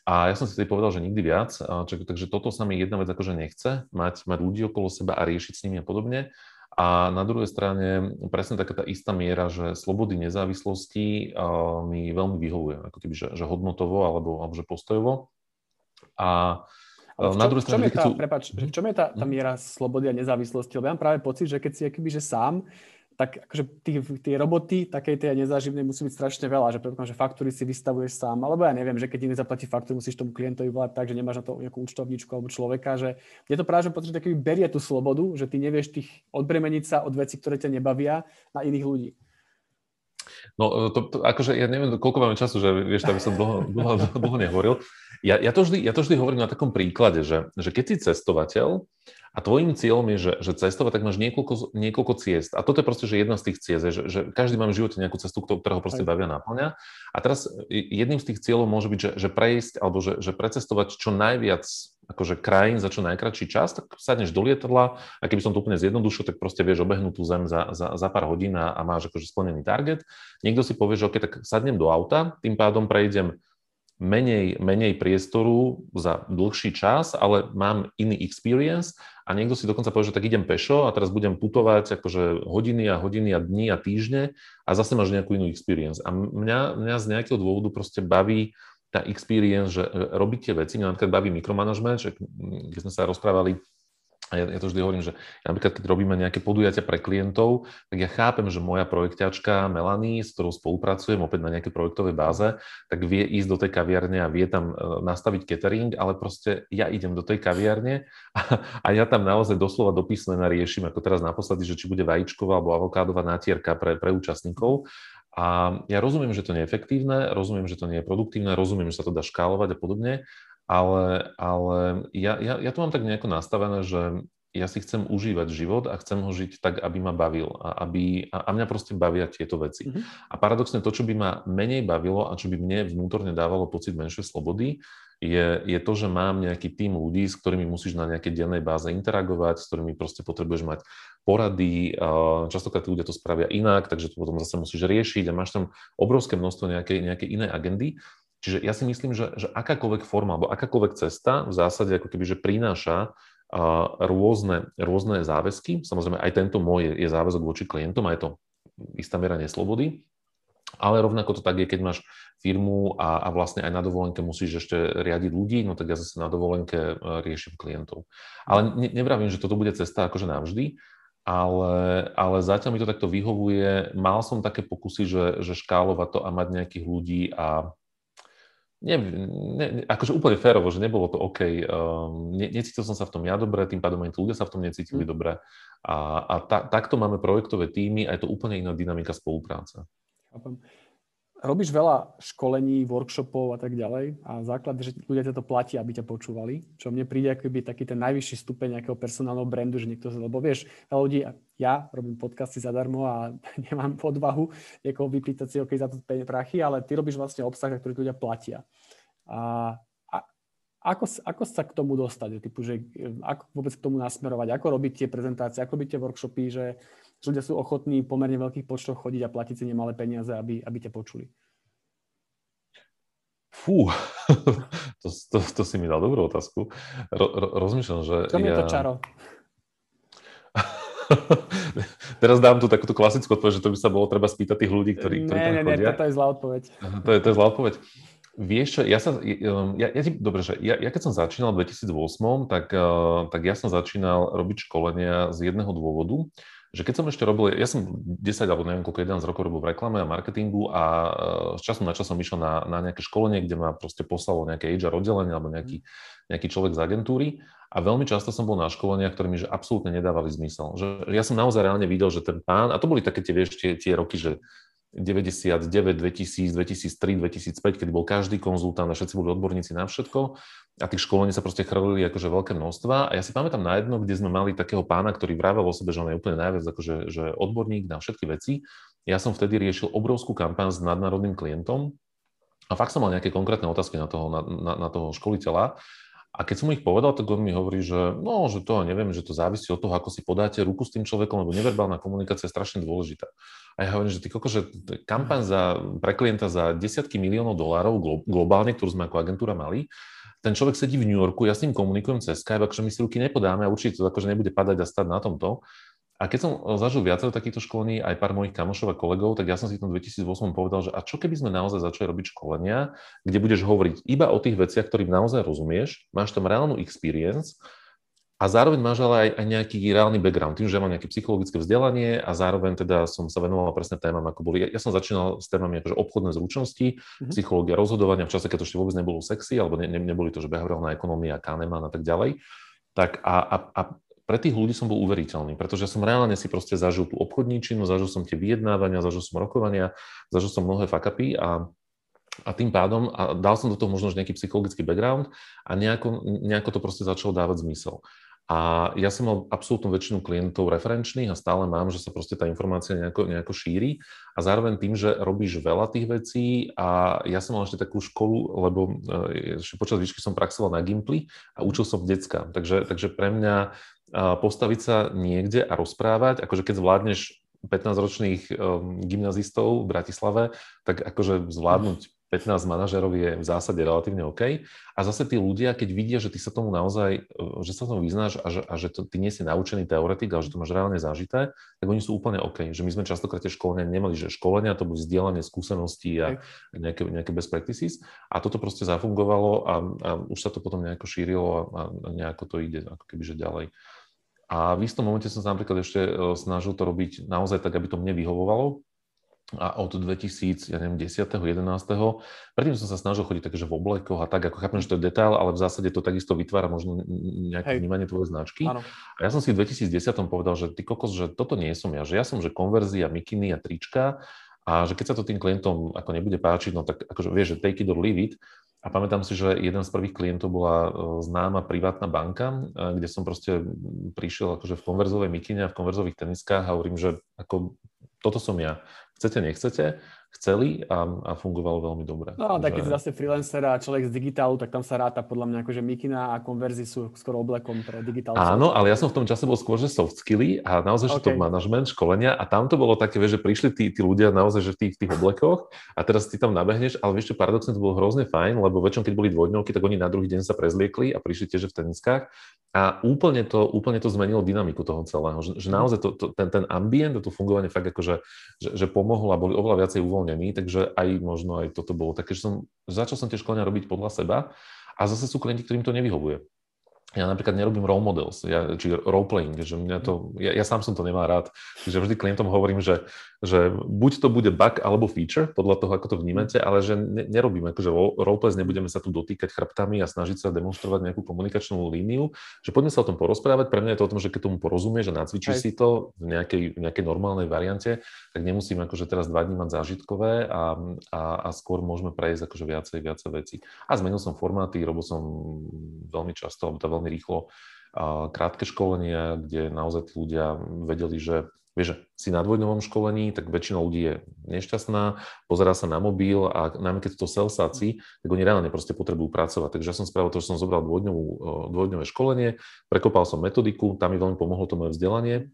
A ja som si tedy povedal, že nikdy viac, takže toto sa mi jedna vec akože nechce, mať, mať ľudí okolo seba a riešiť s nimi a podobne. A na druhej strane presne taká tá istá miera, že slobody, nezávislosti uh, mi veľmi vyhovuje, ako keby, že, že hodnotovo alebo, alebo že postojovo. A v čom, je tá, sú... prepáč, v čom je tá, tá miera slobody a nezávislosti? Lebo ja mám práve pocit, že keď si akýby, že sám, tak akože tie roboty takej tej nezáživnej musí byť strašne veľa, že predpokladám, že faktúry si vystavuješ sám, alebo ja neviem, že keď niekto zaplatí faktúru, musíš tomu klientovi volať tak, že nemáš na to nejakú účtovničku alebo človeka, že je to práve, že pocit, že berie tú slobodu, že ty nevieš tých odbremeniť sa od vecí, ktoré ťa nebavia na iných ľudí. No to, to akože ja neviem, koľko máme času, že vieš, tam som dlho, dlho, dlho nehovoril. Ja, ja, to vždy, ja to vždy hovorím na takom príklade, že, že keď si cestovateľ a tvojím cieľom je, že, že cestovať, tak máš niekoľko, niekoľko ciest. A toto je proste, že jedna z tých ciest, že, že každý máme v živote nejakú cestu, ktorého proste bavia, náplňa. A teraz jedným z tých cieľov môže byť, že, že prejsť alebo že, že precestovať čo najviac akože krajín za čo najkratší čas, tak sadneš do lietadla a keby som to úplne zjednodušil, tak proste vieš obehnúť tú zem za, za, za pár hodín a máš akože splnený target. Niekto si povie, že ok, tak sadnem do auta, tým pádom prejdem menej, menej priestoru za dlhší čas, ale mám iný experience a niekto si dokonca povie, že tak idem pešo a teraz budem putovať akože hodiny a hodiny a dní a týždne a zase máš nejakú inú experience. A mňa, mňa z nejakého dôvodu proste baví tá experience, že robíte veci. Mňa napríklad baví mikromanagement, že keď sme sa rozprávali, a ja, ja to vždy hovorím, že ja napríklad, keď robíme nejaké podujatia pre klientov, tak ja chápem, že moja projekťačka Melanie, s ktorou spolupracujem opäť na nejakej projektovej báze, tak vie ísť do tej kaviarne a vie tam nastaviť catering, ale proste ja idem do tej kaviarne a, a ja tam naozaj doslova do písmena riešim, ako teraz naposledy, že či bude vajíčková alebo avokádová nátierka pre, pre účastníkov. A ja rozumiem, že to nie je efektívne, rozumiem, že to nie je produktívne, rozumiem, že sa to dá škálovať a podobne, ale, ale ja, ja, ja to mám tak nejako nastavené, že ja si chcem užívať život a chcem ho žiť tak, aby ma bavil a, aby, a, a mňa proste bavia tieto veci. Mm-hmm. A paradoxne to, čo by ma menej bavilo a čo by mne vnútorne dávalo pocit menšej slobody, je, je to, že mám nejaký tím ľudí, s ktorými musíš na nejakej dennej báze interagovať, s ktorými proste potrebuješ mať porady, častokrát tí ľudia to spravia inak, takže to potom zase musíš riešiť a máš tam obrovské množstvo nejakej, nejakej inej agendy. Čiže ja si myslím, že, že akákoľvek forma alebo akákoľvek cesta v zásade ako keby, že prináša rôzne, rôzne záväzky. Samozrejme aj tento môj je, je záväzok voči klientom a je to istá miera neslobody. Ale rovnako to tak je, keď máš firmu a, a vlastne aj na dovolenke musíš ešte riadiť ľudí, no tak ja zase na dovolenke riešim klientov. Ale ne, nevravím, že toto bude cesta akože navždy, ale, ale zatiaľ mi to takto vyhovuje. Mal som také pokusy, že, že škálovať to a mať nejakých ľudí a ne, ne, akože úplne férovo, že nebolo to OK. Um, ne, necítil som sa v tom ja dobre, tým pádom aj tí ľudia sa v tom necítili mm. dobre. A, a ta, takto máme projektové tímy a je to úplne iná dynamika spolupráce. Robíš veľa školení, workshopov a tak ďalej a základ, že ľudia ťa to platia, aby ťa počúvali, čo mne príde akoby taký ten najvyšší stupeň nejakého personálneho brandu, že niekto, lebo vieš, veľa ľudí, ja robím podcasty zadarmo a nemám odvahu niekoho vypýtať si, ok, za to prachy, ale ty robíš vlastne obsah, za ktorý ľudia platia. A, a ako, ako sa k tomu dostať, typu, že ako vôbec k tomu nasmerovať, ako robiť tie prezentácie, ako robiť tie workshopy, že ľudia sú ochotní pomerne veľkých počtoch chodiť a platiť si nemalé peniaze, aby, aby ťa počuli. Fú, to, to, to si mi dal dobrú otázku. Ro, ro, rozmýšľam, že... Čo mi ja... je to čaro? Teraz dám tu takúto klasickú odpoveď, že to by sa bolo treba spýtať tých ľudí, ktorí, ktorí tam chodia. Ne, ne, toto je zlá odpoveď. To je, to je zlá odpoveď. Vieš čo, ja sa, ja, ja, dobre, že ja, ja keď som začínal v dvetisíc osem, tak, tak ja som začínal robiť školenia z jedného dôvodu, že keď som ešte robil, ja som desať alebo neviem koľko jedenásť rokov robil v reklame a marketingu a z času na čas som išiel na, na nejaké školenie, kde ma proste poslalo nejaké há er oddelenie alebo nejaký, nejaký človek z agentúry a veľmi často som bol na školeniach, ktoré mi že absolútne nedávali zmysel. Že, ja som naozaj reálne videl, že ten pán, a to boli také tie, vieš, tie, tie roky, že deväťdesiatdeväť, dvetisíc, dvetisíctri, dvetisícpäť, keď bol každý konzultant a všetci boli odborníci na všetko a tých školení sa proste chrlili akože veľké množstva a ja si pamätám na jedno, kde sme mali takého pána, ktorý vravel o sebe, že on je úplne najviac akože že odborník na všetky veci. Ja som vtedy riešil obrovskú kampaň s nadnárodným klientom a fakt som mal nejaké konkrétne otázky na toho, na, na, na toho školiteľa. A keď som ich povedal, tak on mi hovorí, že no, že to neviem, že to závisí od toho, ako si podáte ruku s tým človekom, lebo neverbálna komunikácia je strašne dôležitá. A ja hovorím, že ty koko, že kampaň za, pre klienta za desiatky miliónov dolárov globálne, ktorú sme ako agentúra mali, ten človek sedí v New Yorku, ja s ním komunikujem cez Skype, akože my si ruky nepodáme a určite to akože nebude padať a stať na tomto. A keď som zažil viacero takýchto školení, aj pár mojich kamošov a kolegov, tak ja som si v tom dvetisíc osem povedal, že a čo keby sme naozaj začali robiť školenia, kde budeš hovoriť iba o tých veciach, ktorým naozaj rozumieš, máš tam reálnu experience a zároveň máš ale aj, aj nejaký reálny background, tým, že mám nejaké psychologické vzdelanie a zároveň teda som sa venoval presne témam, ako boli. Ja som začínal s témami akože obchodné zručnosti, mm-hmm. psychológia rozhodovania v čase, keď to ešte vôbec nebolo sexy, alebo ne, ne, neboli to, že behaviorálna ekonomia, Kahneman a tak ďalej. Tak a, a, a pre tých ľudí som bol uveriteľný, pretože som reálne si proste zažil tú obchodníčinu, zažil som tie vyjednávania, zažil som rokovania, zažil som mnohé fakapy a, a tým pádom a dal som do toho možno nejaký psychologický background a nejako, nejako to proste začalo dávať zmysel. A ja som mal absolútnu väčšinu klientov referenčných a stále mám, že sa proste tá informácia nejako, nejako šíri a zároveň tým, že robíš veľa tých vecí a ja som mal ešte takú školu, lebo ešte počas výšky som praxoval na Gimpli a učil som decka, takže, takže pre mňa postaviť sa niekde a rozprávať, akože keď zvládneš pätnásťročných gymnazistov v Bratislave, tak akože zvládnuť pätnásť manažerov je v zásade relatívne OK. A zase tí ľudia, keď vidia, že ty sa tomu naozaj, že sa tomu vyznáš a že, a že to, ty nie si naučený teoretik, ale že to máš reálne zažité, tak oni sú úplne OK. Že my sme častokrát tie školenia nemali, že školenia to boli zdieľanie skúseností a nejaké, nejaké best practices. A toto proste zafungovalo a, a už sa to potom nejako šírilo a, a nejako to ide ako kebyže ďalej. A v istom momente som sa napríklad ešte snažil to robiť naozaj tak, aby to mne vyhovovalo. A od dvetisíc, ja neviem, desať jedenásť Predtým som sa snažil chodiť takže v oblekoch a tak, ako chápem, že to je detail, ale v zásade to takisto vytvára možno nejaké Hej. vnímanie tvojej značky. Áno. A ja som si v dvetisícdesať povedal, že ty kokos, že toto nie som ja, že ja som, že konverzia, mikiny a trička a že keď sa to tým klientom ako nebude páčiť, no tak akože vieš, že take it or leave it. A pamätám si, že jeden z prvých klientov bola známa privátna banka, kde som proste prišiel akože v konverzovej mikine a v konverzových teniskách a hovorím, že ako toto som ja. Chcete, nechcete, chceli a, a fungovalo veľmi dobre. No a tak keď že... zase freelancer a človek z digitálu, tak tam sa ráta podľa mňa akože mikina a konverzie sú skoro oblekom pre digitál. Áno, ale ja som v tom čase bol skôr, že soft skilly a naozaj, okay. že to manažment, školenia a tam to bolo také, vieš, že prišli tí, tí ľudia naozaj, že v tých, tých oblekoch a teraz ty tam nabehneš, ale vieš čo, paradoxne to bolo hrozne fajn, lebo väčšinou, keď boli dvojdňovky, tak oni na druhý deň sa prezliekli a prišli tiež v teniskách a úplne to, úplne to zmenilo dynamiku toho celého, že, že naozaj to, to, ten, ten ambient a to fungovanie fakt akože, že, že pomohlo a boli oveľa viacej uvoľnení, takže aj možno aj toto bolo také, že som, začal som tie školenia robiť podľa seba a zase sú klienti, ktorým to nevyhovuje. Ja napríklad nerobím role models, ja, či roleplaying, že mňa to, ja, ja sám som to nemá rád, takže vždy klientom hovorím, že, že buď to bude bug alebo feature, podľa toho, ako to vnímate, ale že ne, nerobíme, akože roleplays, nebudeme sa tu dotýkať chrbtami a snažiť sa demonstrovať nejakú komunikačnú líniu, že poďme sa o tom porozprávať, pre mňa je to o tom, že keď tomu porozumieš a nacvičíš si to v nejakej, nejakej normálnej variante, tak nemusíme akože teraz dva dní mať zážitkové a, a, a skôr môžeme prejsť akože viacej, viacej veci. A zmenil som formáty, robil som veľmi často, rýchlo krátke školenia, kde naozaj tí ľudia vedeli, že vieš, si na dvojdňovom školení, tak väčšina ľudí je nešťastná, pozerá sa na mobil a najmä keď to selsáci, tak oni reálne proste potrebujú pracovať. Takže ja som spravil to, že som zobral dvojdňové školenie, prekopal som metodiku, tam mi veľmi pomohlo to moje vzdelanie,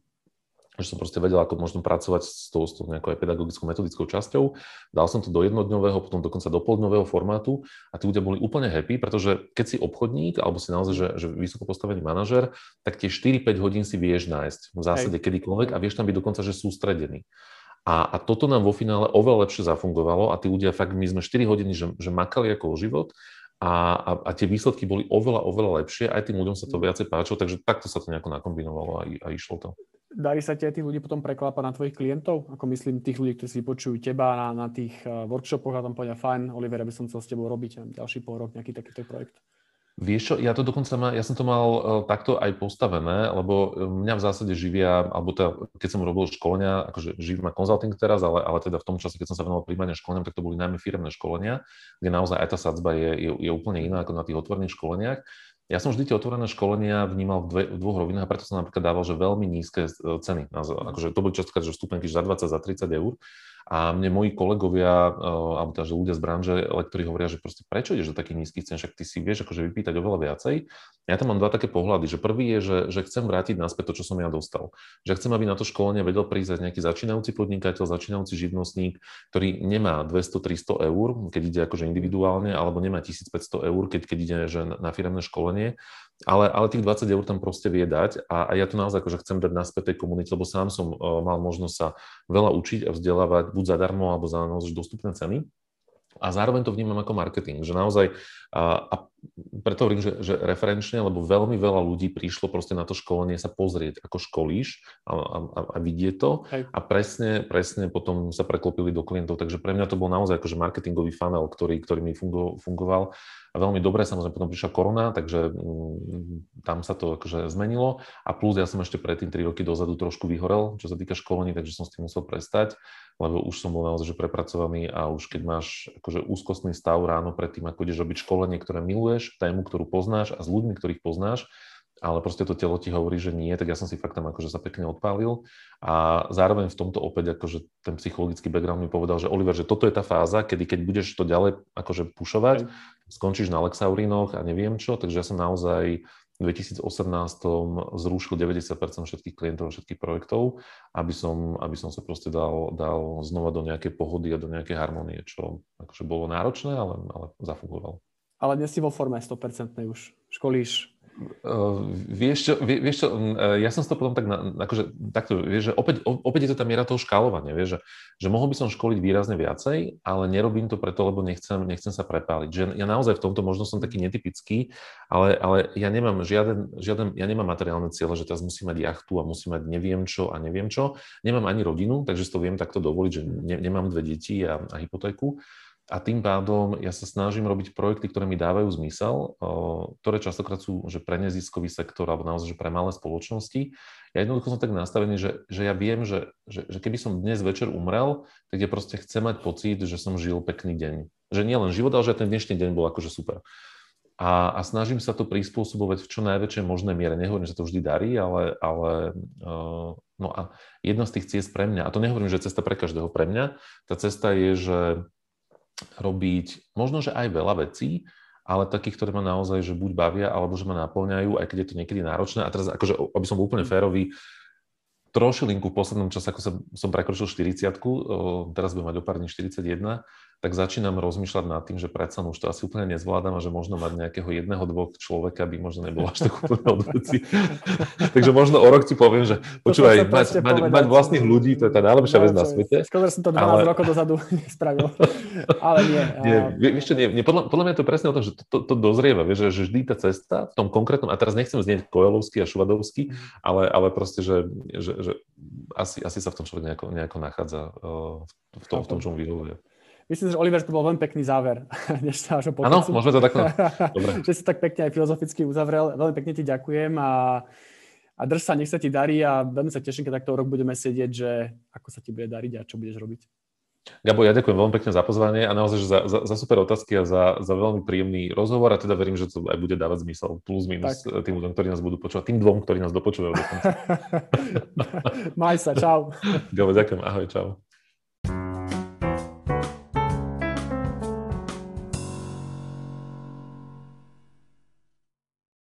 že som proste vedel, ako možno pracovať s tou, s tou nejakou aj pedagogickou, metodickou časťou. Dal som to do jednodňového, potom dokonca do poldňového formátu a tí ľudia boli úplne happy, pretože keď si obchodník, alebo si naozaj, že, že vysoko postavený manažer, tak tie štyri päť hodín si vieš nájsť v zásade kedykoľvek a vieš tam byť dokonca, že sústredený. A, a toto nám vo finále oveľa lepšie zafungovalo a tí ľudia fakt, my sme štyri hodiny, že, že makali ako život a, a, a tie výsledky boli oveľa, oveľa lepšie, aj tým ľuďom sa to viacej páčilo, takže takto sa to nejako nakombinovalo a, a išlo to. Darí sa ti aj tých ľudí potom preklápať na tvojich klientov? Ako myslím tých ľudí, ktorí si počujú teba na, na tých workshopoch a tam povedia, fajn, Oliver, aby som chcel s tebou robiť ďalší pol rok nejaký takýto projekt. Vieš čo, ja to dokonca má, ja som to mal takto aj postavené, lebo mňa v zásade živia, alebo teda, keď som robil školenia, akože živí ma consulting teraz, ale, ale teda v tom čase, keď som sa venoval primárne školeniam, tak to boli najmä firemné školenia, kde naozaj aj tá sadzba je, je, je úplne iná ako na tých otvorených školeniach. Ja som vždy tie otvorené školenia vnímal v, dve, v dvoch rovinách a preto som napríklad dával, že veľmi nízke ceny. Akože to boli častokrát, že vstupenky za dvadsať, za tridsať eur. A mne moji kolegovia, alebo teda, že ľudia z branže, lektori hovoria, že proste prečo ideš do takých nízkych cen, však ty si vieš akože vypýtať oveľa viacej. Ja tam mám dva také pohľady, že prvý je, že, že chcem vrátiť naspäť to, čo som ja dostal. Že chcem, aby na to školenie vedel prísť nejaký začínajúci podnikateľ, začínajúci živnostník, ktorý nemá dvesto tristo eur, keď ide akože individuálne, alebo nemá tisícpäťsto eur, keď, keď ide že na firemné školenie. Ale, ale tých dvadsať eur tam proste vie dať a, a ja to naozaj akože chcem dať naspäť tej komunite, lebo sám som uh, mal možnosť sa veľa učiť a vzdelávať buď zadarmo, alebo za naozaj dostupné ceny. A zároveň to vnímam ako marketing, že naozaj a, a preto hovorím, že, že referenčne, lebo veľmi veľa ľudí prišlo proste na to školenie sa pozrieť, ako školíš a, a, a vidieť to. Hej. A presne, presne potom sa preklopili do klientov, takže pre mňa to bol naozaj akože marketingový funnel, ktorý, ktorý mi fungo, fungoval a veľmi dobre, samozrejme potom prišla korona, takže mm, tam sa to akože zmenilo a plus ja som ešte predtým tri roky dozadu trošku vyhorel, čo sa týka školení, takže som s tým musel prestať, lebo už som bol naozaj že prepracovaný a už keď máš akože úzkostný stav ráno predtým, ako ideš robiť školenie, ktoré miluješ, tému, ktorú poznáš a s ľuďmi, ktorých poznáš, ale proste to telo ti hovorí, že nie, tak ja som si fakt tam akože sa pekne odpálil a zároveň v tomto opäť akože ten psychologický background mi povedal, že Oliver, že toto je tá fáza, kedy keď budeš to ďalej akože pušovať, skončíš na Lexaurínoch a neviem čo, takže ja som naozaj v dvetisícosemnásť zrušil deväťdesiat percent všetkých klientov a všetkých projektov, aby som, aby som sa proste dal, dal znova do nejakej pohody a do nejakej harmonie, čo akože bolo náročné, ale, ale zafungovalo. Ale dnes si vo forme sto percent už. Školíš? Uh, vieš čo, vie, vieš čo uh, ja som si to potom tak, na, akože, takto, vieš, že opäť, opäť je to tá miera toho škálovania, vieš, že, že mohol by som školiť výrazne viacej, ale nerobím to preto, lebo nechcem, nechcem sa prepáliť. Že ja naozaj v tomto možno som taký netypický, ale, ale ja nemám žiaden, žiaden, ja nemám materiálne ciele, že teraz musím mať jachtu a musím mať neviem čo a neviem čo. Nemám ani rodinu, takže si to viem takto dovoliť, že ne, nemám dve deti a, a hypotéku. A tým pádom ja sa snažím robiť projekty, ktoré mi dávajú zmysel, ktoré častokrát sú že pre neziskový sektor alebo naozaj že pre malé spoločnosti. Ja jednoducho som tak nastavený, že, že ja viem, že, že, že keby som dnes večer umrel, tak ja proste chcem mať pocit, že som žil pekný deň. Že nie len život, ale že ten dnešný deň bol akože super. A, a snažím sa to prispôsobovať v čo najväčšej možnej miere. Nehovorím, že to vždy darí, ale... ale uh, no a jedna z tých ciest pre mňa, a to nehovorím, že cesta pre každého pre mňa, tá cesta je, že robiť možno, že aj veľa vecí, ale takých, ktoré ma naozaj, že buď bavia, alebo že ma napĺňajú, aj keď je to niekedy náročné. A teraz, akože, aby som bol úplne férový, trošilinku v poslednom čase, ako sa, som prekročil štyridsiatku, teraz budem mať o pár dní štyridsaťjeden, tak začínam rozmýšľať nad tým, že predsa už to asi úplne nezvládam a že možno mať nejakého jedného, dvoch človeka by možno nebolo až tak úplne od veci. Takže možno o rok ti poviem, že počúvaj, mať, mať, mať vlastných ľudí, to je tá najlepšia no, vec na svete. Skôr som to dvanásť ale... rokov dozadu spravil, ale nie. nie, vieš čo, nie, nie podľa, podľa mňa to je presne o tom, že to, to dozrieva, vieš, že vždy tá cesta v tom konkrétnom, a teraz nechcem znieť kojelovský a šuvadovský, ale, ale proste, že, že, že asi, asi sa v tom človek nejako, nejako nachádza v tom, v tom čo mu vyhovuje. Myslím, že Oliver, to bol veľmi pekný záver. Áno, môžeme to takto. Dobre. Že si tak pekne aj filozoficky uzavrel. Veľmi pekne ti ďakujem a, a drž sa, nech sa ti darí a veľmi sa teším, keď takto rok budeme sedieť, že ako sa ti bude dariť a čo budeš robiť. Gabo, ja ďakujem veľmi pekne za pozvanie a naozaj že za, za, za super otázky a za, za veľmi príjemný rozhovor a teda verím, že to aj bude dávať zmysel plus minus tak. Tým ľuďom, ktorí nás budú počúvať, tým dvom, ktorí nás dopočúvajú. Maj sa, čau. Gabo, ďakujem, ahoj, čau.